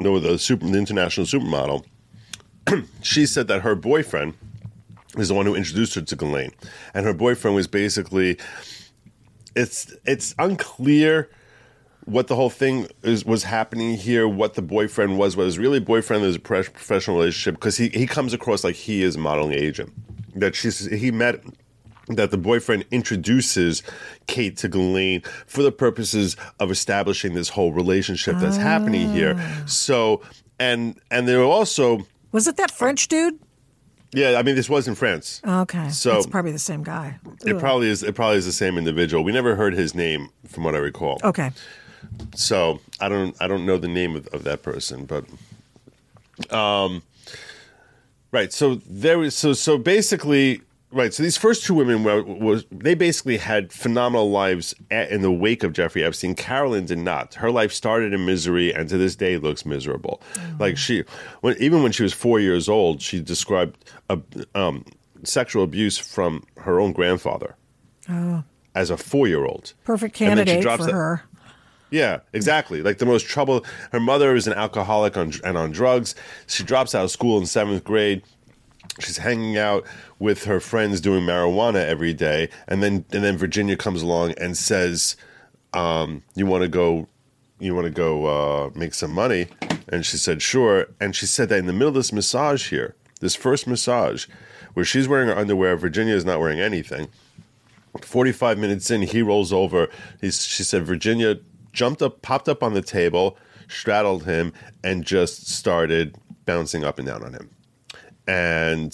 you know, the international supermodel, she said that her boyfriend was the one who introduced her to Ghislaine, and her boyfriend was basically. It's unclear what the whole thing was happening here, what the boyfriend was, what his really boyfriend is a professional relationship, because he comes across like he is a modeling agent. That the boyfriend introduces Kate to Ghislaine for the purposes of establishing this whole relationship that's happening here. So, and there were also... Was it that French dude? Yeah, I mean, this was in France. Okay, so it's probably the same guy. It probably is. It probably is the same individual. We never heard his name, from what I recall. Okay. So I don't know the name of that person, but right. So there was so basically right. So these first two women they basically had phenomenal lives in the wake of Jeffrey Epstein. Carolyn did not. Her life started in misery, and to this day looks miserable. Oh. Like even when she was 4 years old, she described sexual abuse from her own grandfather as a 4-year-old. Perfect candidate for her. Yeah, exactly. Like the most trouble. Her mother is an alcoholic and on drugs. She drops out of school in 7th grade. She's hanging out with her friends doing marijuana every day. And then Virginia comes along and says, you want to go make some money? And she said, sure. And she said that in the middle of this massage here, this first massage where she's wearing her underwear, Virginia is not wearing anything. 45 minutes in, he rolls over. She said, Virginia jumped up, popped up on the table, straddled him, and just started bouncing up and down on him. And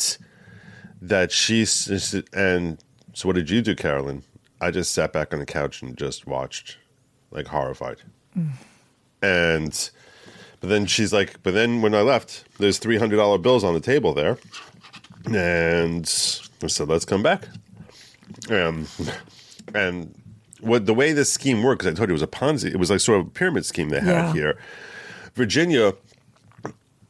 that so what did you do, Carolyn? I just sat back on the couch and just watched, like horrified. Mm. And but then when I left, there's $300 bills on the table there, and I said, let's come back. And what the way this scheme worked, because I told you it was a Ponzi, it was like sort of a pyramid scheme they had here, Virginia.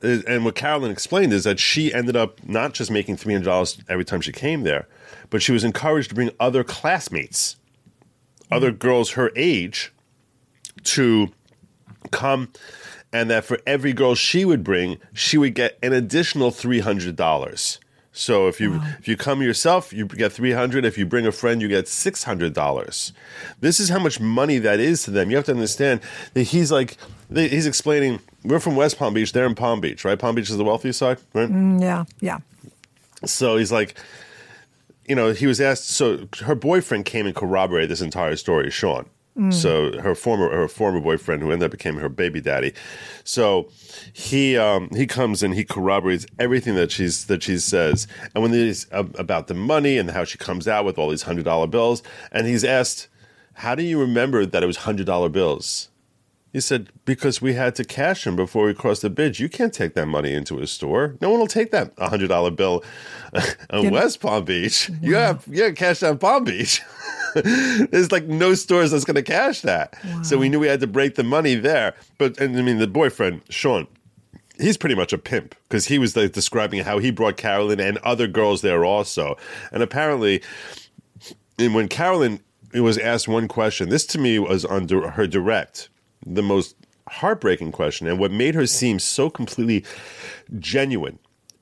And what Carolyn explained is that she ended up not just making $300 every time she came there, but she was encouraged to bring other classmates, other girls her age, to come, and that for every girl she would bring, she would get an additional $300. So if you come yourself, you get $300. If you bring a friend, you get $600. This is how much money that is to them. You have to understand that he's explaining, we're from West Palm Beach, they're in Palm Beach, right? Palm Beach is the wealthy side, right? Yeah. So he's like, you know, he was asked, so her boyfriend came and corroborated this entire story, Sean. Mm. So her former boyfriend, who ended up became her baby daddy, so he comes and he corroborates everything that she says. And when he's about the money and how she comes out with all these $100 bills, and he's asked, "How do you remember that it was $100 bills?" He said, because we had to cash him before we crossed the bridge. You can't take that money into a store. No one will take that $100 bill in West Palm Beach. Wow. You have cash out Palm Beach. There's like no stores that's going to cash that. Wow. So we knew we had to break the money there. But and I mean, the boyfriend, Sean, he's pretty much a pimp because he was like describing how he brought Carolyn and other girls there also. And apparently, and when Carolyn was asked one question, this to me was on her direct, the most heartbreaking question, and what made her seem so completely genuine.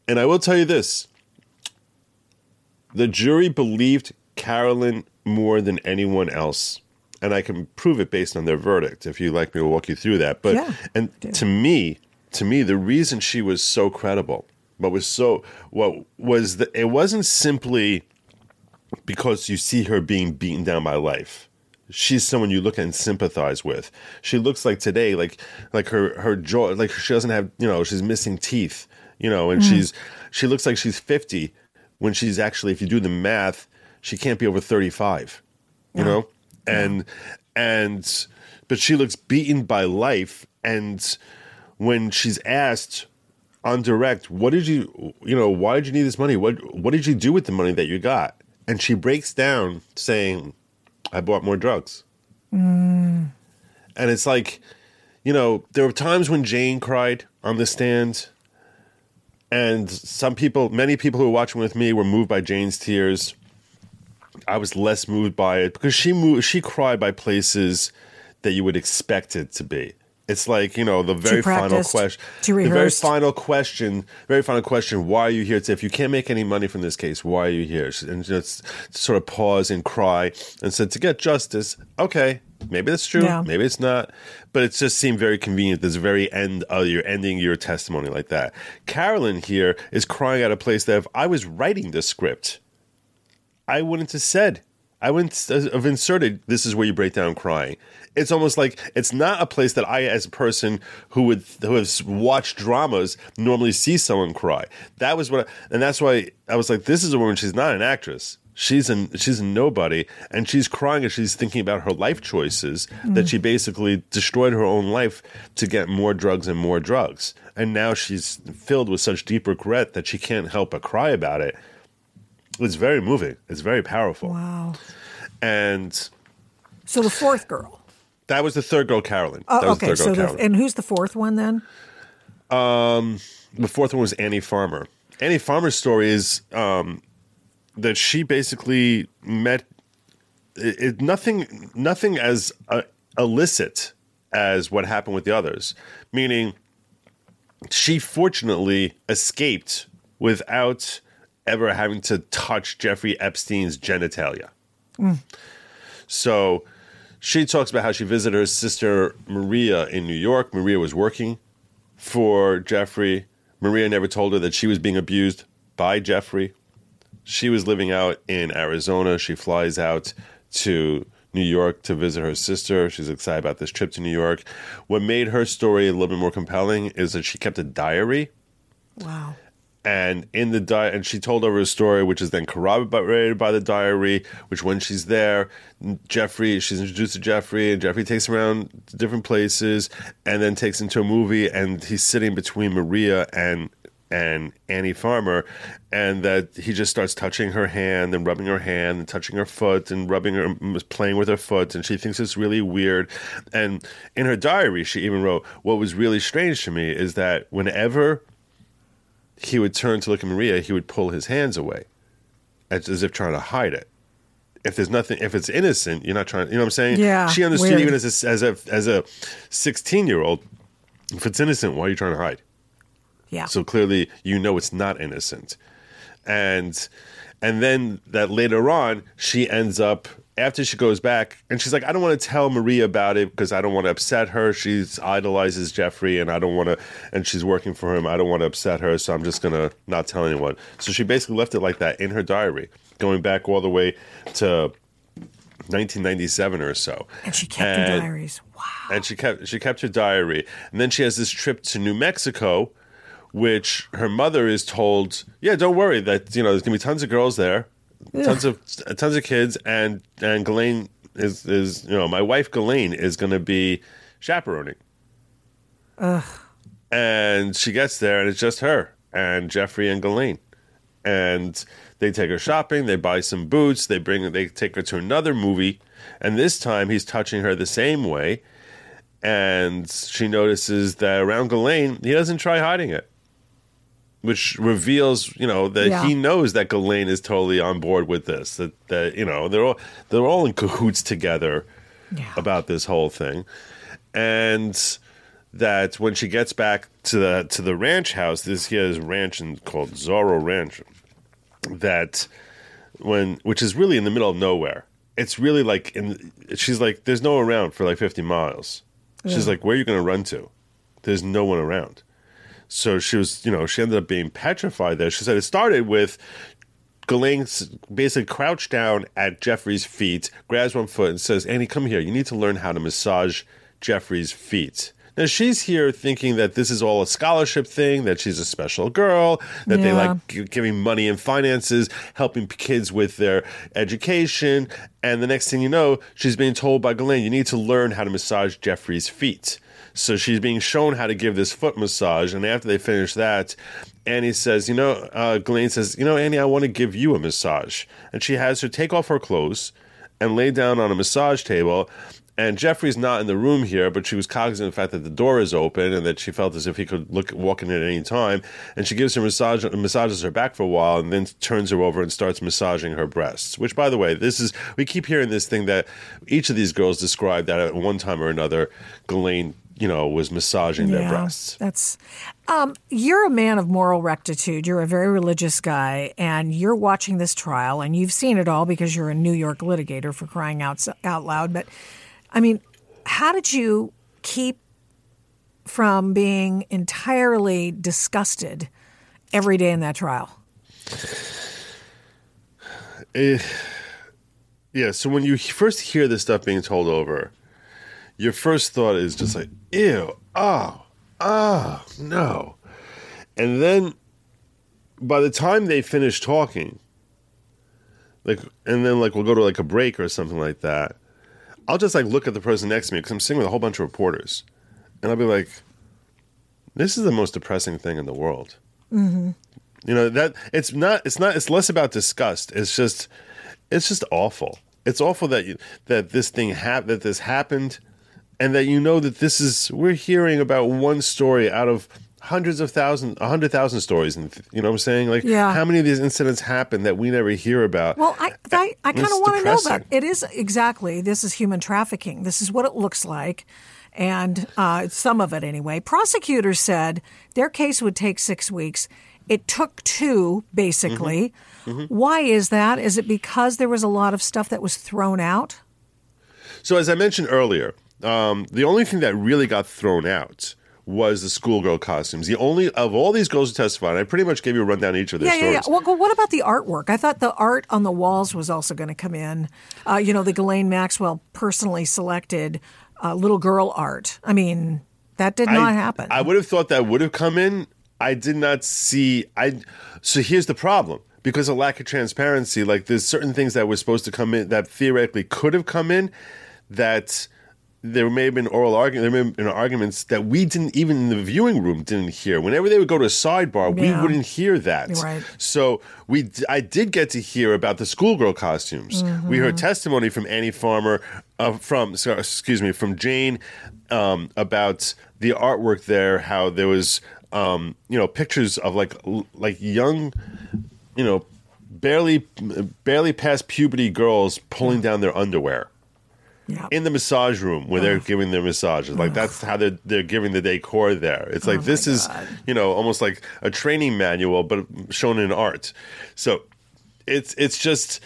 And I will tell you this, the jury believed Carolyn more than anyone else. And I can prove it based on their verdict. If you like me, we'll walk you through that. But yeah, and to me, the reason she was so credible, but was so it wasn't simply because you see her being beaten down by life. She's someone you look at and sympathize with. She looks like today, like her jaw, like she doesn't have, she's missing teeth, and she looks like she's 50 when she's actually, if you do the math, she can't be over 35, you know? But she looks beaten by life. And when she's asked on direct, what did you, why did you need this money? What did you do with the money that you got? And she breaks down saying, I bought more drugs. Mm. And it's like, there were times when Jane cried on the stand. And many people who were watching with me were moved by Jane's tears. I was less moved by it because she cried by places that you would expect it to be. It's like, the very final question, why are you here? It's if you can't make any money from this case, why are you here? And just sort of pause and cry and said, to get justice. Okay, maybe that's true. Yeah. Maybe it's not. But it just seemed very convenient. This very end, you're ending your testimony like that. Carolyn here is crying at a place that if I was writing this script, I wouldn't have said. I wouldn't have inserted, this is where you break down crying. It's almost like it's not a place that I, as a person who has watched dramas, normally see someone cry. That was and that's why I was like, this is a woman. She's not an actress. She's a nobody, and she's crying as she's thinking about her life choices that she basically destroyed her own life to get more drugs, and now she's filled with such deep regret that she can't help but cry about it. It's very moving. It's very powerful. Wow. And so the fourth girl. That was the third girl, Carolyn. Carolyn. And who's the fourth one then? The fourth one was Annie Farmer. Annie Farmer's story is that she basically met nothing as illicit as what happened with the others. Meaning, she fortunately escaped without ever having to touch Jeffrey Epstein's genitalia. Mm. So she talks about how she visited her sister Maria in New York. Maria was working for Jeffrey. Maria never told her that she was being abused by Jeffrey. She was living out in Arizona. She flies out to New York to visit her sister. She's excited about this trip to New York. What made her story a little bit more compelling is that she kept a diary. Wow. And in the and she told over a story, which is then corroborated by the diary, which when she's there, she's introduced to Jeffrey, and Jeffrey takes him around to different places and then takes him to a movie, and he's sitting between Maria and Annie Farmer, and that he just starts touching her hand and rubbing her hand and touching her foot and playing with her foot, and she thinks it's really weird. And in her diary, she even wrote, what was really strange to me is that whenever he would turn to look at Maria, he would pull his hands away as if trying to hide it. If it's innocent, you're not trying, you know what I'm saying? Yeah. She understood weird. Even as a 16-year-old, if it's innocent, why are you trying to hide? Yeah. So clearly, it's not innocent. And then that later on, she ends up, after she goes back, and she's like, I don't want to tell Maria about it because I don't want to upset her. She idolizes Jeffrey, and I don't want to, and she's working for him. I don't want to upset her, so I'm just going to not tell anyone. So she basically left it like that in her diary, going back all the way to 1997 or so. And she kept her diaries. Wow. And she kept her diary. And then she has this trip to New Mexico, which her mother is told, yeah, don't worry, that there's going to be tons of girls there. Tons of kids, and Ghislaine is my wife Ghislaine is going to be chaperoning. Ugh. And she gets there, and it's just her and Jeffrey and Ghislaine. And they take her shopping. They buy some boots. They take her to another movie. And this time, he's touching her the same way. And she notices that around Ghislaine, he doesn't try hiding it, which reveals, you know, that he knows that Ghislaine is totally on board with this. That you know, they're all in cahoots together about this whole thing. And that when she gets back to the ranch house, this year's ranch called Zorro Ranch, which is really in the middle of nowhere. It's really like she's like, there's no one around for like 50 miles. She's like, where are you going to run to? There's no one around. So she was, you know, she ended up being petrified there. She said it started with Ghislaine basically crouched down at Jeffrey's feet, grabs one foot and says, Annie, come here. You need to learn how to massage Jeffrey's feet. Now, she's here thinking that this is all a scholarship thing, that she's a special girl, that they like giving money and finances, helping kids with their education. And the next thing you know, she's being told by Ghislaine, you need to learn how to massage Jeffrey's feet. So she's being shown how to give this foot massage. And after they finish that, Annie says, Ghislaine says, Annie, I want to give you a massage. And she has her take off her clothes and lay down on a massage table. And Jeffrey's not in the room here, but she was cognizant of the fact that the door is open and that she felt as if he could walk in at any time. And she gives her massage, massages her back for a while, and then turns her over and starts massaging her breasts. Which, by the way, we keep hearing this thing that each of these girls described that at one time or another, Ghislaine, was massaging their breasts. That's you're a man of moral rectitude. You're a very religious guy, and you're watching this trial, and you've seen it all because you're a New York litigator, for crying out loud. But I mean, how did you keep from being entirely disgusted every day in that trial? So when you first hear this stuff being told over, your first thought is just like, ew, oh, no. And then by the time they finish talking, and then we'll go to a break or something like that, I'll just look at the person next to me because I'm sitting with a whole bunch of reporters. And I'll be like, this is the most depressing thing in the world. Mm-hmm. It's less about disgust. It's just awful. It's awful that this happened, and that that this is, we're hearing about one story out of hundreds of thousands, 100,000 stories, and you know what I'm saying? How many of these incidents happen that we never hear about? Well, I kind of want to know about it. It is exactly, this is human trafficking. This is what it looks like, and some of it anyway. Prosecutors said their case would take 6 weeks. It took 2, basically. Mm-hmm. Mm-hmm. Why is that? Is it because there was a lot of stuff that was thrown out? So as I mentioned earlier, the only thing that really got thrown out was the schoolgirl costumes. The only of all these girls who testified, I pretty much gave you a rundown of each of their stories. Yeah. Well, what about the artwork? I thought the art on the walls was also going to come in. The Ghislaine Maxwell personally selected little girl art. I mean, that did not happen. I would have thought that would have come in. I did not see. So here's the problem. Because of lack of transparency, there's certain things that were supposed to come in that theoretically could have come in, that there may have been arguments that we didn't, even in the viewing room, didn't hear. Whenever they would go to a sidebar, we wouldn't hear that. Right. So I did get to hear about the schoolgirl costumes. Mm-hmm. We heard testimony from Annie Farmer, from Jane, about the artwork there, how there was pictures of young, barely past puberty girls pulling down their underwear in the massage room where they're giving their massages. That's how they're giving the decor there. It's this is, almost like a training manual, but shown in art. So it's just,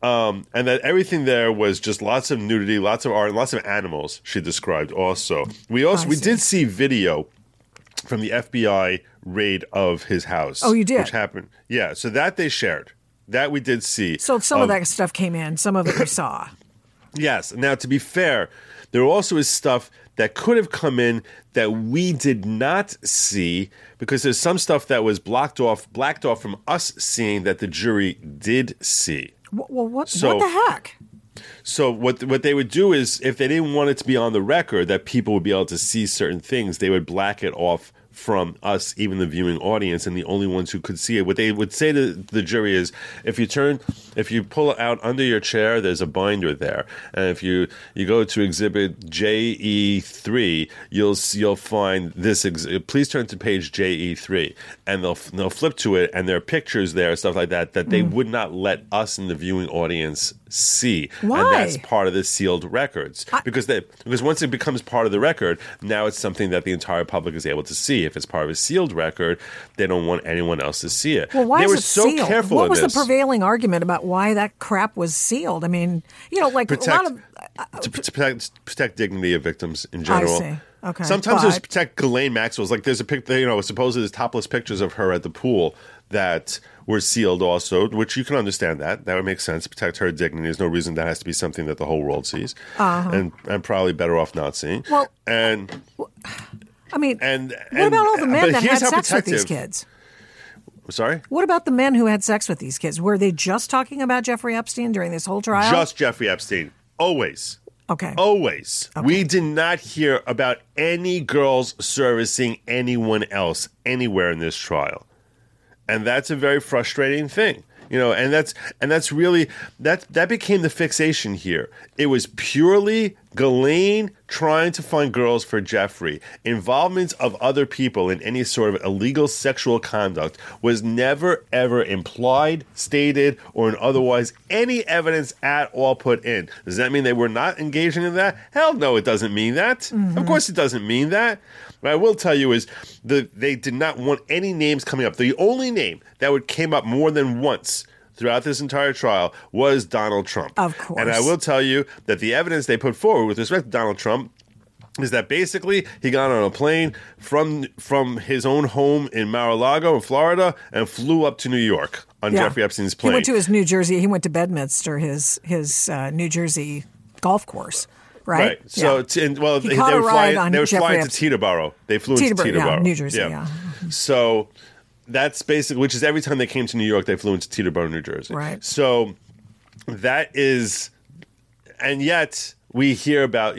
and that everything there was just lots of nudity, lots of art, lots of animals. She described also. We did see video from the FBI raid of his house. Oh, you did? Which happened. Yeah, so that they shared. That we did see. So some of that stuff came in. Some of it we saw. Yes. Now, to be fair, there also is stuff that could have come in that we did not see, because there's some stuff that was blacked off from us seeing that the jury did see. Well, what the heck? So what they would do is, if they didn't want it to be on the record that people would be able to see certain things, they would black it off from us, even the viewing audience, and the only ones who could see it. What they would say to the jury is, if you pull out under your chair, there's a binder there, and if you go to exhibit JE3, you'll find this. Please turn to page JE3, and they'll flip to it, and there are pictures there, stuff like that, that they would not let us in the viewing audience see. Why? And that's part of the sealed records, because once it becomes part of the record, now it's something that the entire public is able to see. If it's part of a sealed record, they don't want anyone else to see it. Well, why they is were it so sealed? Careful. What was the prevailing argument about why that crap was sealed? I mean, to protect dignity of victims in general. I see. Okay. Sometimes it was protect Ghislaine Maxwell's. Like there's a picture, supposedly there's topless pictures of her at the pool that were sealed also, which you can understand that. That would make sense. Protect her dignity. There's no reason that has to be something that the whole world sees. Uh-huh. And probably better off not seeing. Well, what about all the men that had sex with these kids? Sorry? What about the men who had sex with these kids? Were they just talking about Jeffrey Epstein during this whole trial? Just Jeffrey Epstein. Always. Okay. Always. Okay. We did not hear about any girls servicing anyone else anywhere in this trial. And that's a very frustrating thing. And that's really that became the fixation here. It was purely Ghislaine trying to find girls for Jeffrey. Involvement of other people in any sort of illegal sexual conduct was never ever implied, stated, or in otherwise any evidence at all put in. Does that mean they were not engaging in that? Hell no, it doesn't mean that. Mm-hmm. Of course it doesn't mean that. What I will tell you is they did not want any names coming up. The only name that came up more than once throughout this entire trial was Donald Trump. Of course. And I will tell you that the evidence they put forward with respect to Donald Trump is that basically he got on a plane from his own home in Mar-a-Lago in Florida and flew up to New York on Jeffrey Epstein's plane. He went to Bedminster, his New Jersey golf course. Right. Yeah. So, they were flying to Teterboro. They flew into Teterboro, New Jersey. Yeah. So that's basically, which is every time they came to New York, they flew into Teterboro, New Jersey. Right. So that is, and yet we hear about,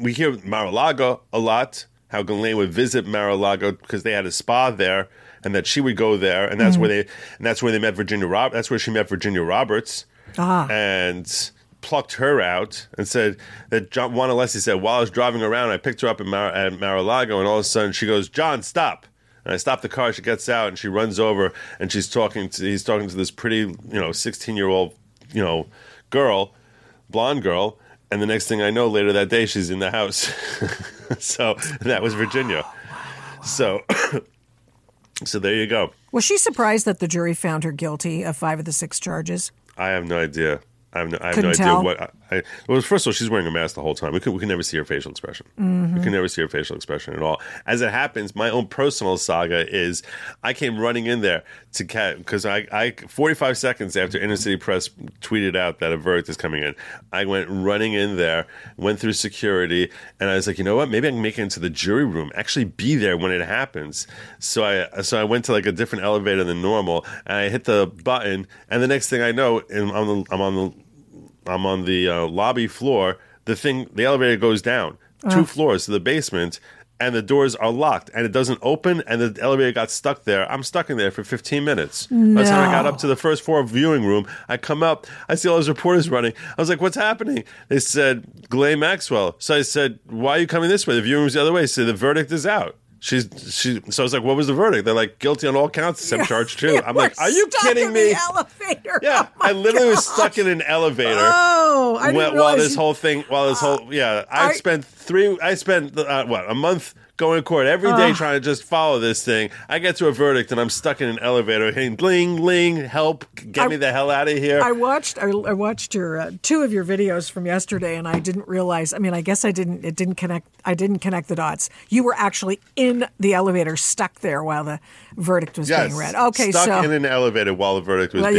we hear Mar-a-Lago a lot, how Ghislaine would visit Mar-a-Lago because they had a spa there and that she would go there. And that's where she met Virginia Roberts. Ah. And plucked her out and said that Juan Alessi said, while I was driving around, I picked her up at Mar-a-Lago, and all of a sudden she goes, John, stop. And I stop the car. She gets out and she runs over and he's talking to this pretty, 16-year-old, girl, blonde girl. And the next thing I know, later that day, she's in the house. So that was Virginia. Wow. So there you go. Was she surprised that the jury found her guilty of 5 of the 6 charges? I have no idea. I have no idea what. First of all, she's wearing a mask the whole time. We can never see her facial expression. Mm-hmm. We can never see her facial expression at all. As it happens, my own personal saga is I came running in there to catch because 45 seconds after Inner City Press tweeted out that a verdict is coming in, I went running in there, went through security, and I was like, you know what? Maybe I can make it into the jury room, actually be there when it happens. So I went to like a different elevator than normal, and I hit the button, and the next thing I know, I'm on the lobby floor. The elevator goes down 2 floors to the basement, and the doors are locked, and it doesn't open, and the elevator got stuck there. I'm stuck in there for 15 minutes. No. By the time I got up to the first floor viewing room, I come up, I see all those reporters running. I was like, what's happening? They said, Ghislaine Maxwell. So I said, why are you coming this way? The viewing room's the other way. So the verdict is out. So I was like, what was the verdict? They're like, guilty on all counts except charge 2. I'm like, are you kidding me? Elevator. Yeah, oh I literally was stuck in an elevator. Oh, I didn't realize I spent a month going to court every day trying to just follow this thing. I get to a verdict and I'm stuck in an elevator hitting bling, bling, help, get me the hell out of here. I watched your 2 of your videos from yesterday, and I didn't realize, I didn't connect the dots. You were actually in the elevator stuck there while the verdict was being read. Okay, stuck in an elevator while the verdict was being read. Well,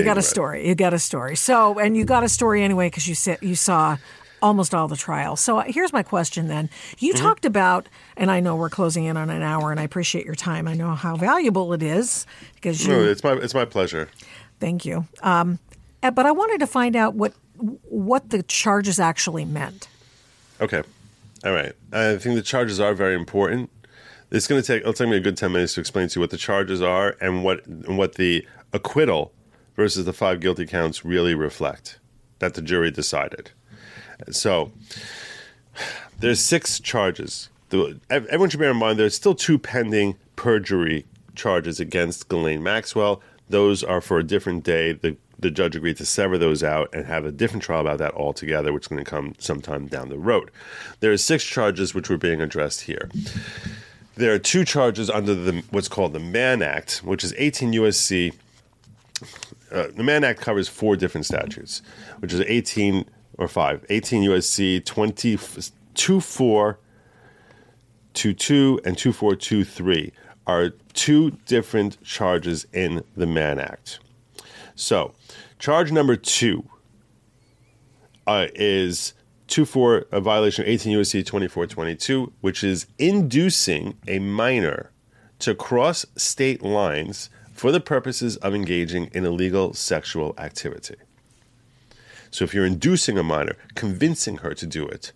you got a story. So, and you got a story anyway because you saw almost all the trial. So here's my question then. You talked about, and I know we're closing in on an hour, and I appreciate your time. I know how valuable it is because it's my pleasure. Thank you. But I wanted to find out what what the charges actually meant. Okay. All right. I think the charges are very important. It's going to take, it'll take me a good 10 minutes to explain to you what the charges are and what the acquittal versus the 5 guilty counts really reflect that the jury decided. So there's 6 charges. Everyone should bear in mind there's still 2 pending perjury charges against Ghislaine Maxwell. Those are for a different day. The judge agreed to sever those out and have a different trial about that altogether, which is going to come sometime down the road. There are 6 charges which were being addressed here. There are 2 charges under what's called the Mann Act, which is 18 U.S.C. The Mann Act covers 4 different statutes, which is 18 U.S.C. 2422 and 2423 are 2 different charges in the Mann Act. So, charge number 2 is a violation of 18 U.S.C. 2422, which is inducing a minor to cross state lines for the purposes of engaging in illegal sexual activity. So if you're inducing a minor, convincing her to do it,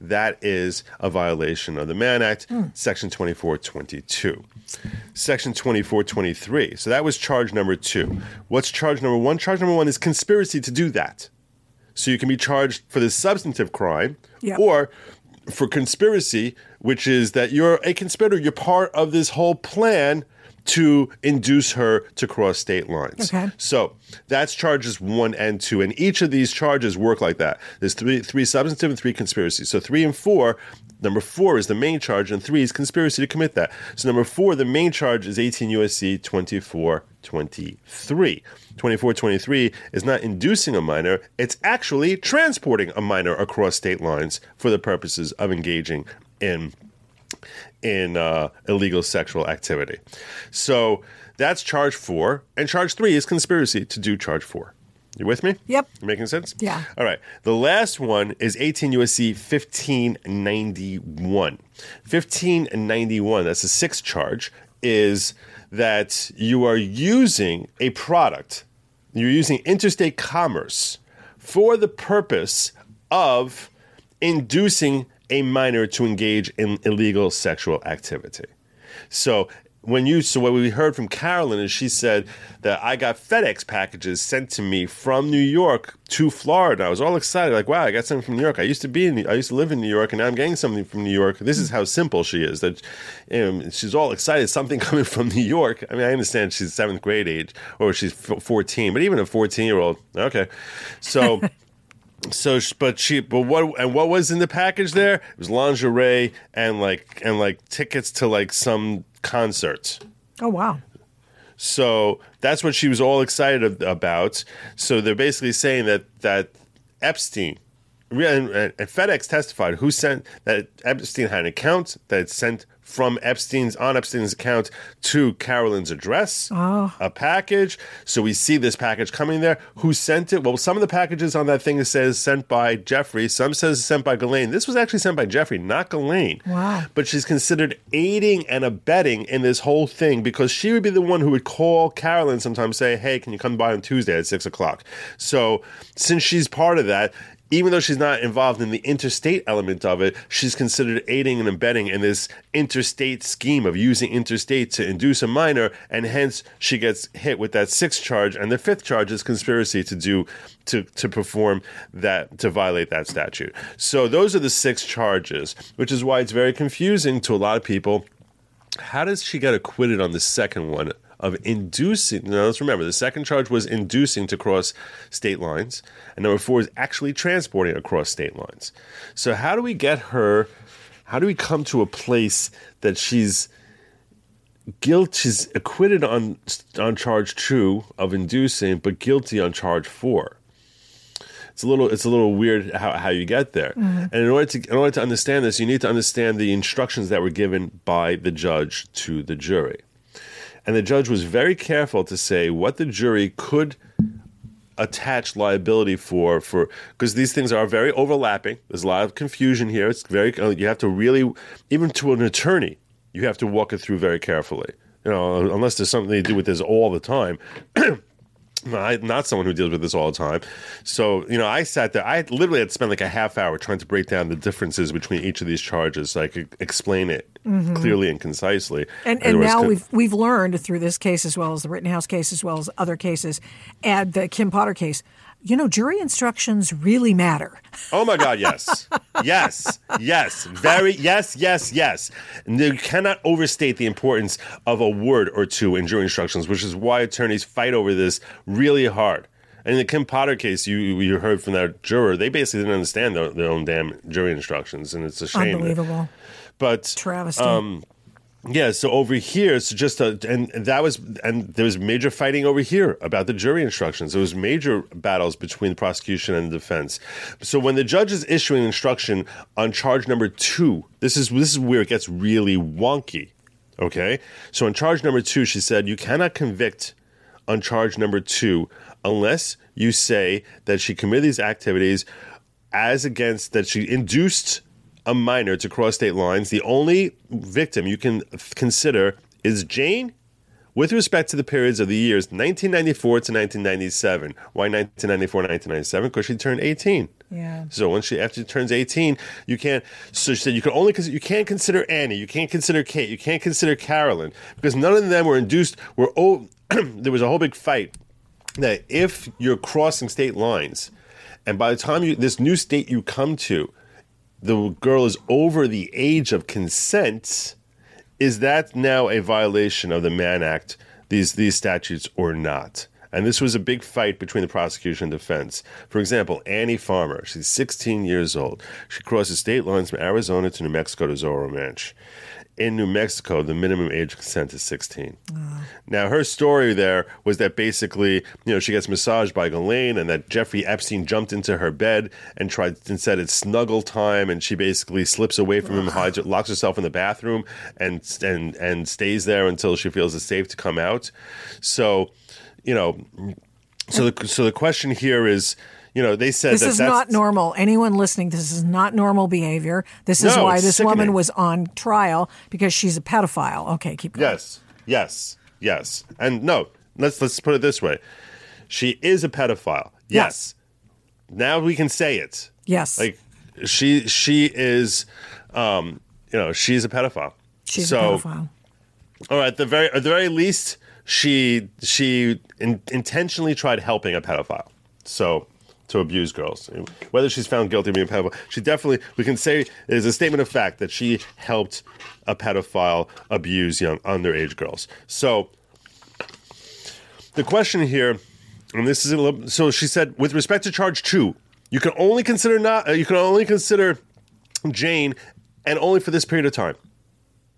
that is a violation of the Mann Act, Section 2422. Section 2423. So that was charge number 2. What's charge number 1? Charge number 1 is conspiracy to do that. So you can be charged for the substantive crime, yep, or for conspiracy, which is that you're a conspirator. You're part of this whole plan to induce her to cross state lines. Okay. So that's charges 1 and 2. And each of these charges work like that. There's three substantive and 3 conspiracies. So 3 and 4, number 4 is the main charge, and 3 is conspiracy to commit that. So number 4, the main charge is 18 U.S.C. 2423. 2423 is not inducing a minor. It's actually transporting a minor across state lines for the purposes of engaging in illegal sexual activity. So that's charge 4, and charge 3 is conspiracy to do charge 4. You with me? Yep. You making sense? Yeah. All right. The last one is 18 U.S.C. 1591. 1591, that's the 6th charge, is that you are using a product, you're using interstate commerce for the purpose of inducing a minor to engage in illegal sexual activity. So what we heard from Carolyn is she said that I got FedEx packages sent to me from New York to Florida. I was all excited, like, wow, I got something from New York. I used to live in New York, and now I'm getting something from New York. This is how simple she is. That she's all excited, something coming from New York. I mean, I understand she's 7th grade age, or she's 14, but even a 14-year-old, okay. So. What was in the package there? It was lingerie and tickets to some concert. Oh wow! So that's what she was all excited about. So they're basically saying that Epstein and FedEx testified who sent that Epstein had an account that sent from Epstein's account to Carolyn's address, a package. So we see this package coming there. Who sent it? Well, some of the packages on that thing says sent by Jeffrey. Some says sent by Ghislaine. This was actually sent by Jeffrey, not Ghislaine. Wow. But she's considered aiding and abetting in this whole thing because she would be the one who would call Carolyn sometimes, say, hey, can you come by on Tuesday at 6 o'clock? So since she's part of that, even though she's not involved in the interstate element of it, she's considered aiding and abetting in this interstate scheme of using interstate to induce a minor, and hence she gets hit with that 6th charge, and the 5th charge is conspiracy to violate that statute. So those are the 6 charges, which is why it's very confusing to a lot of people. How does she get acquitted on the 2nd one of inducing? Now, let's remember, the 2nd charge was inducing to cross state lines, and number 4 is actually transporting across state lines. So how do we get her, how do we come to a place that she's acquitted on charge 2 of inducing, but guilty on charge 4? It's a little weird how you get there. Mm-hmm. And in order to understand this, you need to understand the instructions that were given by the judge to the jury. And the judge was very careful to say what the jury could attach liability for because these things are very overlapping. There's a lot of confusion here. It's very, you have to really, even to an attorney, you have to walk it through very carefully. You know, unless there's something they do with this all the time. I'm not someone who deals with this all the time. So, you know, I sat there. I literally had spent like a half hour trying to break down the differences between each of these charges so I could explain it clearly and concisely. And now we've learned through this case, as well as the Rittenhouse case, as well as other cases, and the Kim Potter case, you know, jury instructions really matter. Oh, my God, yes. Yes. Yes. And you cannot overstate the importance of a word or two in jury instructions, which is why attorneys fight over this really hard. And in the Kim Potter case, you heard from that juror, they basically didn't understand their own damn jury instructions, and it's a shame. Unbelievable. But travesty. Yeah, so over here, and there was major fighting over here about the jury instructions. There was major battles between the prosecution and the defense. So when the judge is issuing instruction on charge number 2, this is where it gets really wonky. Okay, so on charge number 2, she said you cannot convict on charge number 2 unless you say that she committed these activities that she induced a minor to cross state lines. The only victim you can consider is Jane with respect to the periods of the years 1994 to 1997. Why 1994 to 1997? Because she turned 18. Yeah. So after she turns 18, you can't. So she said you can't consider Annie, you can't consider Kate, you can't consider Carolyn, because none of them were induced. There was a whole big fight that if you're crossing state lines, and by the time this new state you come to, the girl is over the age of consent, is that now a violation of the Mann Act, these statutes, or not? And this was a big fight between the prosecution and defense. For example, Annie Farmer, she's 16 years old. She crosses state lines from Arizona to New Mexico to Zorro Ranch. In New Mexico, the minimum age of consent is 16. Oh. Now, her story there was that basically, you know, she gets massaged by Ghislaine, and that Jeffrey Epstein jumped into her bed and said it's snuggle time, and she basically slips away from him, locks herself in the bathroom, and stays there until she feels it's safe to come out. So, you know, so the question here is, you know, they said this is not normal. Anyone listening, this is not normal behavior. This is why this woman was on trial, because she's a pedophile. Okay, keep going. Yes. And no, let's put it this way: she is a pedophile. Yes. Now we can say it. Yes. Like she is, you know, she's a pedophile. She's a pedophile. Or at the very least, she intentionally tried helping a pedophile. So, to abuse girls. Whether she's found guilty of being a pedophile, she definitely, we can say, is a statement of fact that she helped a pedophile abuse young underage girls. So the question here, and this is so she said, with respect to charge 2, you can only consider Jane, and only for this period of time.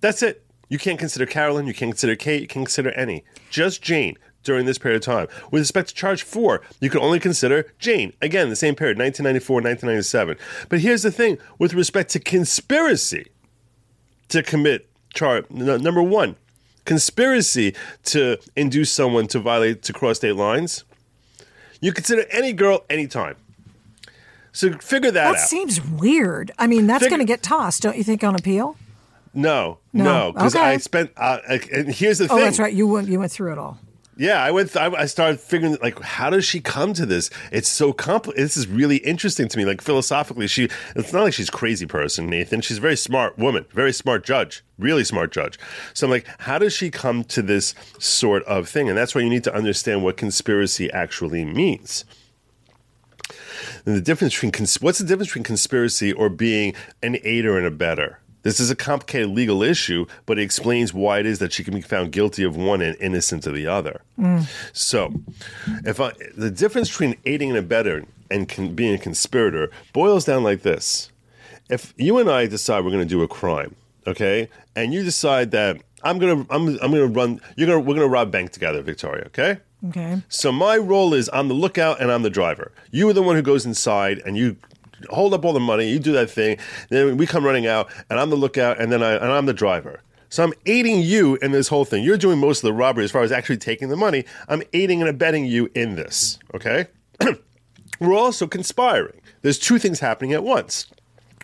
That's it. You can't consider Carolyn, you can't consider Kate, you can't consider Annie. Just Jane. During this period of time. With respect to charge 4, you can only consider Jane. Again, the same period, 1994, 1997. But here's the thing, with respect to conspiracy to commit number 1, conspiracy to induce someone to cross state lines, you consider any girl anytime. So figure that out. That seems weird. I mean, that's going to get tossed, don't you think, on appeal? No. Because okay. I spent, and here's the thing. Oh, that's right. You went through it all. Yeah, I started figuring, like, how does she come to this? It's so complicated. This is really interesting to me. Like, philosophically, it's not like she's a crazy person, Nathan. She's a very smart woman, very smart judge, really smart judge. So I'm like, how does she come to this sort of thing? And that's why you need to understand what conspiracy actually means. And what's the difference between conspiracy or being an aider and abettor? This is a complicated legal issue, but it explains why it is that she can be found guilty of one and innocent of the other. Mm. So, the difference between aiding and abetting and being a conspirator boils down like this. If you and I decide we're going to do a crime, okay? And you decide that we're going to rob a bank together, Victoria, okay? Okay. So my role is I'm the lookout and I'm the driver. You are the one who goes inside and you hold up all the money, you do that thing, then we come running out, and I'm the lookout, and then I'm the driver. So I'm aiding you in this whole thing. You're doing most of the robbery as far as actually taking the money. I'm aiding and abetting you in this, okay? We're also conspiring. There's two things happening at once.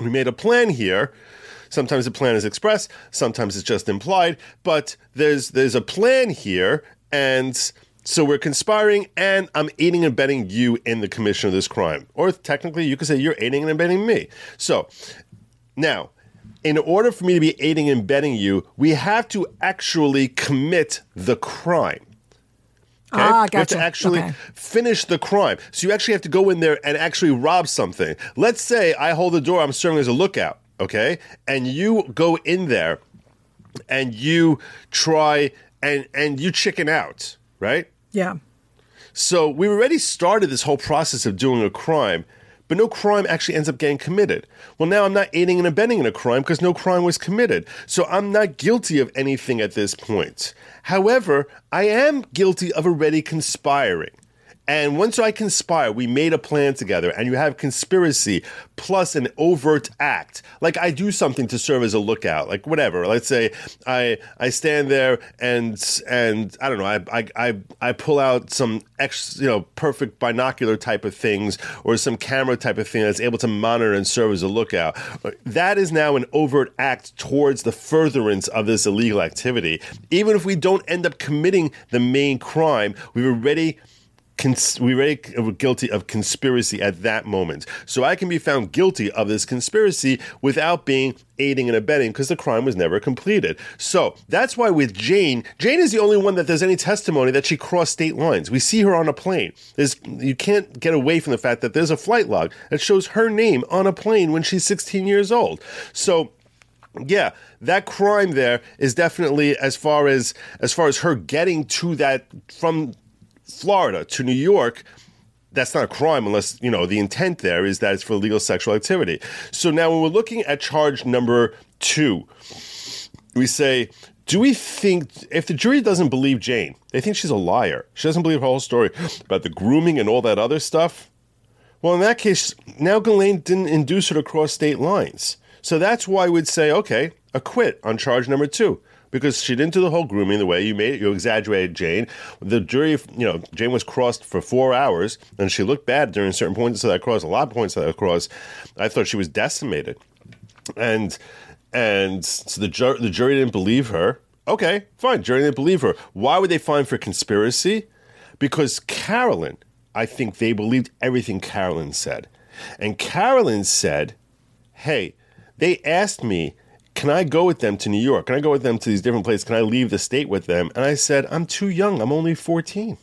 We made a plan here. Sometimes the plan is expressed, sometimes it's just implied, but there's a plan here, and So we're conspiring, and I'm aiding and abetting you in the commission of this crime. Or technically, you could say you're aiding and abetting me. So now, in order for me to be aiding and abetting you, we have to actually commit the crime. Okay? Ah, gotcha. We have to actually finish the crime. So you actually have to go in there and actually rob something. Let's say I hold the door. I'm serving as a lookout, okay? And you go in there and you try and you chicken out, right? Yeah. So we already started this whole process of doing a crime, but no crime actually ends up getting committed. Well, now I'm not aiding and abetting in a crime because no crime was committed. So I'm not guilty of anything at this point. However, I am guilty of already conspiring. And once I conspire, we made a plan together, and you have conspiracy plus an overt act. Like I do something to serve as a lookout, like whatever. Let's say I stand there and I don't know, I pull out some perfect binocular type of things or some camera type of thing that's able to monitor and serve as a lookout. That is now an overt act towards the furtherance of this illegal activity. Even if we don't end up committing the main crime, we've already we're guilty of conspiracy at that moment. So I can be found guilty of this conspiracy without being aiding and abetting because the crime was never completed. So that's why with Jane is the only one that there's any testimony that she crossed state lines. We see her on a plane. You can't get away from the fact that there's a flight log that shows her name on a plane when she's 16 years old. So yeah, that crime there is definitely as far as her getting to that from Florida to New York, that's not a crime unless, the intent there is that it's for illegal sexual activity. So now when we're looking at charge number 2, we say, do we think, if the jury doesn't believe Jane, they think she's a liar, she doesn't believe her whole story about the grooming and all that other stuff, well, in that case, now Ghislaine didn't induce her to cross state lines. So that's why we'd say, okay, acquit on charge number 2. Because she didn't do the whole grooming the way you exaggerated, Jane. The jury, Jane was crossed for 4 hours, and she looked bad during certain points of that cross, a lot of points of that cross. I thought she was decimated. And so the jury didn't believe her. Okay, fine, jury didn't believe her. Why would they find for conspiracy? Because Carolyn, I think they believed everything Carolyn said. And Carolyn said, hey, they asked me, can I go with them to New York? Can I go with them to these different places? Can I leave the state with them? And I said, I'm too young. I'm only 14.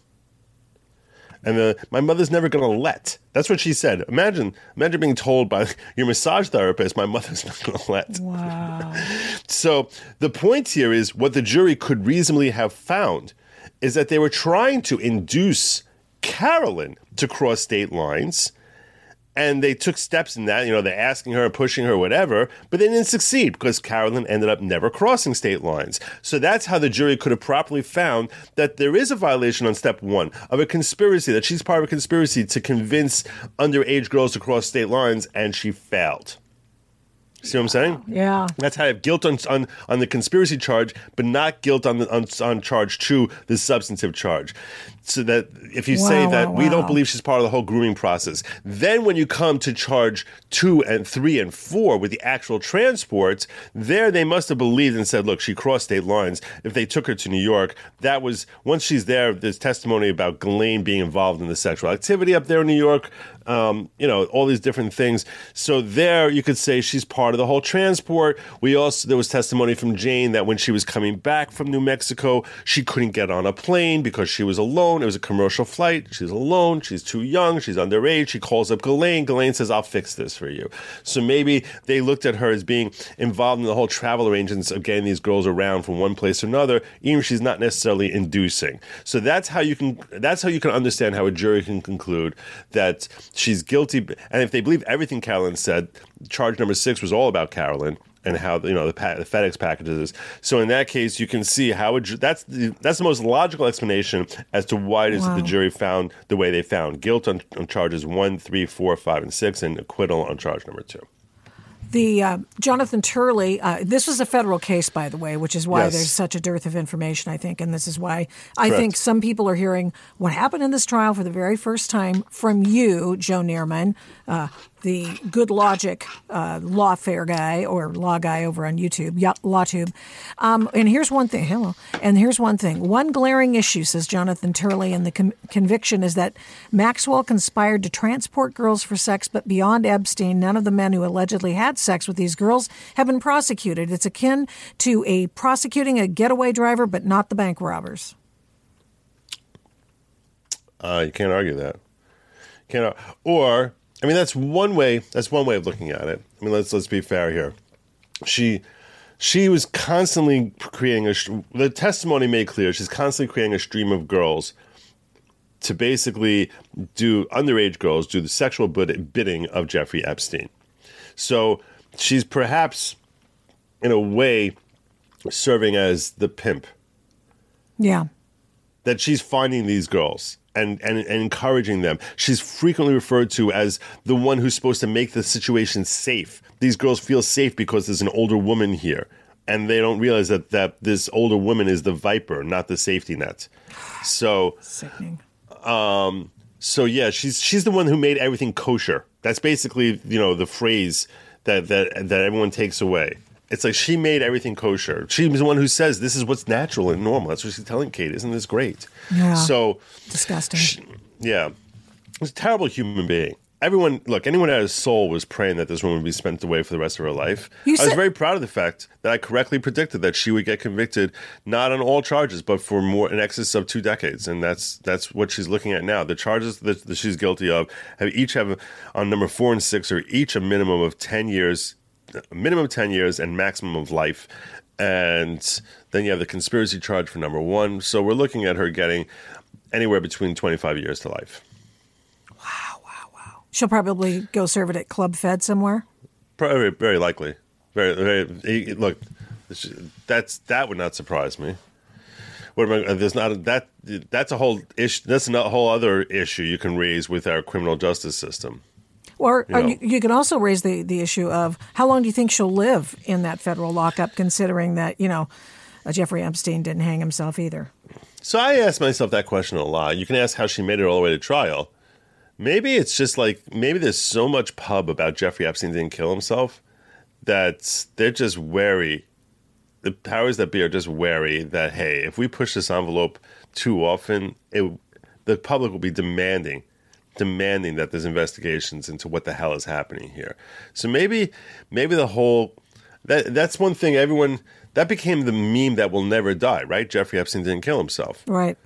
And my mother's never going to let. That's what she said. Imagine being told by your massage therapist, my mother's not going to let. Wow. So the point here is what the jury could reasonably have found is that they were trying to induce Carolyn to cross state lines. And they took steps in that, they're asking her, pushing her, whatever, but they didn't succeed because Carolyn ended up never crossing state lines. So that's how the jury could have properly found that there is a violation on step 1 of a conspiracy, that she's part of a conspiracy to convince underage girls to cross state lines, and she failed. See what I'm saying? Yeah. That's how I have guilt on the conspiracy charge, but not guilt on charge 2, the substantive charge. So that if you say that we don't believe she's part of the whole grooming process, then when you come to charge 2 and 3 and 4 with the actual transports, there they must have believed and said, look, she crossed state lines. If they took her to New York, that was once she's there. There's testimony about Ghislaine being involved in the sexual activity up there in New York. All these different things. So there you could say she's part of the whole transport. There was testimony from Jane that when she was coming back from New Mexico, she couldn't get on a plane because she was alone. It was a commercial flight. She's alone. She's too young. She's underage. She calls up Ghislaine. Ghislaine says, I'll fix this for you. So maybe they looked at her as being involved in the whole travel arrangements of getting these girls around from one place to another, even if she's not necessarily inducing. So that's how you can understand how a jury can conclude that she's guilty. And if they believe everything Carolyn said, charge number 6 was all about Carolyn and how the FedEx packages. So in that case, you can see how that's the most logical explanation as to why it is that the jury found the way they found guilt on charges 1, 3, 4, 5, and 6, and acquittal on charge number 2. The Jonathan Turley, this was a federal case, by the way, which is why there's such a dearth of information, I think. And this is why I think some people are hearing what happened in this trial for the very first time from you, Joe Nierman, the Good Logic lawfare guy or law guy over on YouTube, LawTube. And here's one thing. Hello. And here's one thing. One glaring issue, says Jonathan Turley, and the conviction is that Maxwell conspired to transport girls for sex, but beyond Epstein, none of the men who allegedly had sex with these girls have been prosecuted. It's akin to a prosecuting a getaway driver, but not the bank robbers. You can't argue that. Or, I mean, that's one way. That's one way of looking at it. I mean, let's be fair here. She was constantly creating the testimony made clear. She's constantly creating a stream of girls to basically do underage girls do the sexual bidding of Jeffrey Epstein. So she's perhaps, in a way, serving as the pimp. Yeah. That she's finding these girls and encouraging them. She's frequently referred to as the one who's supposed to make the situation safe. These girls feel safe because there's an older woman here. And they don't realize that this older woman is the viper, not the safety net. So, sickening. So yeah, she's the one who made everything kosher. That's basically, you know, the phrase that everyone takes away. It's like she made everything kosher. She was the one who says this is what's natural and normal. That's what she's telling Kate. Isn't this great? Yeah. So disgusting. She's a terrible human being. Anyone who had a soul was praying that this woman would be spent away for the rest of her life. I was very proud of the fact that I correctly predicted that she would get convicted, not on all charges, but for in excess of 2 decades. And that's what she's looking at now. The charges that she's guilty of have on number 4 and 6 are each a minimum of 10 years. Minimum 10 years and maximum of life. And then you have the conspiracy charge for number 1. So we're looking at her getting anywhere between 25 years to life. Wow. She'll probably go serve it at Club Fed somewhere. Probably, very likely. Very, look, that would not surprise me. That's a whole issue. That's a whole other issue you can raise with our criminal justice system. Or you can also raise the issue of how long do you think she'll live in that federal lockup, considering that, you know, Jeffrey Epstein didn't hang himself either. So I ask myself that question a lot. You can ask how she made it all the way to trial. Maybe it's just maybe there's so much pub about Jeffrey Epstein didn't kill himself that they're just wary. The powers that be are just wary that, hey, if we push this envelope too often, the public will be demanding that there's investigations into what the hell is happening here. So maybe the whole that's one thing that became the meme that will never die, right? Jeffrey Epstein didn't kill himself. Right.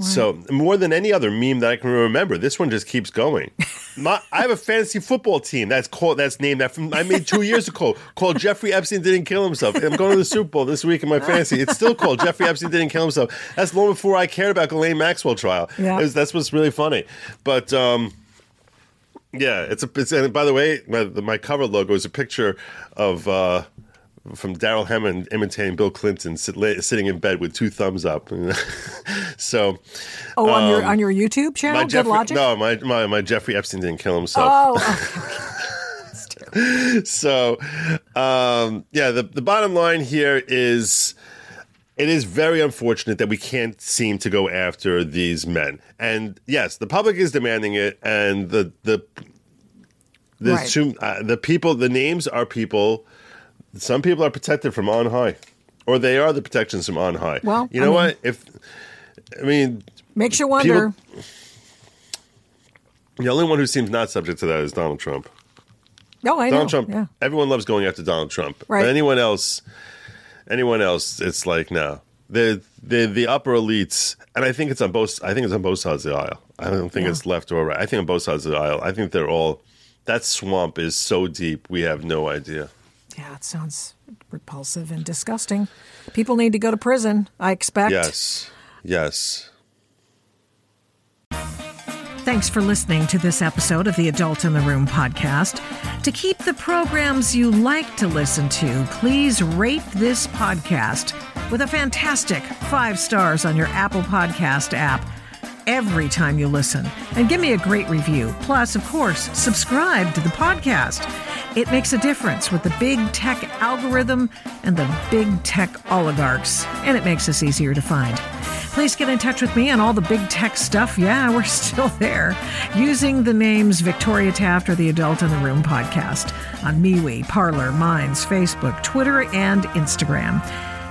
So more than any other meme that I can remember, this one just keeps going. I have a fantasy football team that's named I made 2 years ago called Jeffrey Epstein didn't kill himself. I'm going to the Super Bowl this week in my fantasy. It's still called Jeffrey Epstein didn't kill himself. That's long before I cared about Ghislaine Maxwell trial. Yeah. That's what's really funny. But and by the way, my cover logo is a picture of from Daryl Hammond imitating Bill Clinton sitting in bed with 2 thumbs up. So, on your YouTube channel, Good Logic? No, my Jeffrey Epstein didn't kill himself. Oh, okay. So, the bottom line here is it is very unfortunate that we can't seem to go after these men. And yes, the public is demanding it, and the two, the people, the names are people. Some people are protected from on high, or they are the protections from on high. Well, you know what? Makes you wonder. The only one who seems not subject to that is Donald Trump. No, I know. Donald Trump. Yeah. Everyone loves going after Donald Trump. Right. But anyone else, it's like no. The upper elites, and I think it's on both sides of the aisle. I don't think it's left or right. I think on both sides of the aisle. I think they're all. That swamp is so deep, we have no idea. Yeah, it sounds repulsive and disgusting. People need to go to prison, I expect. Yes. Thanks for listening to this episode of the Adult in the Room podcast. To keep the programs you like to listen to, please rate this podcast with a fantastic 5 stars on your Apple Podcast app every time you listen. And give me a great review. Plus, of course, subscribe to the podcast. It makes a difference with the big tech algorithm and the big tech oligarchs, and it makes us easier to find. please get in touch with me on all the big tech stuff. Yeah, we're still there. Using the names Victoria Taft or the Adult in the Room podcast on MeWe, Parler, Minds, Facebook, Twitter, and Instagram.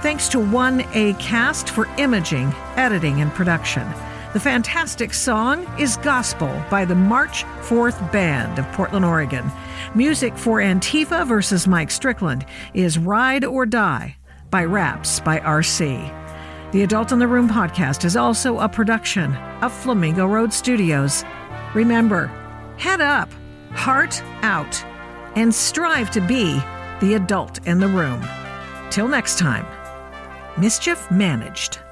Thanks to 1ACast for imaging, editing, and production. The fantastic song is Gospel by the March 4th Band of Portland, Oregon. Music for Antifa versus Mike Strickland is Ride or Die by Raps by RC. The Adult in the Room podcast is also a production of Flamingo Road Studios. Remember, head up, heart out, and strive to be the adult in the room. Till next time. Mischief managed.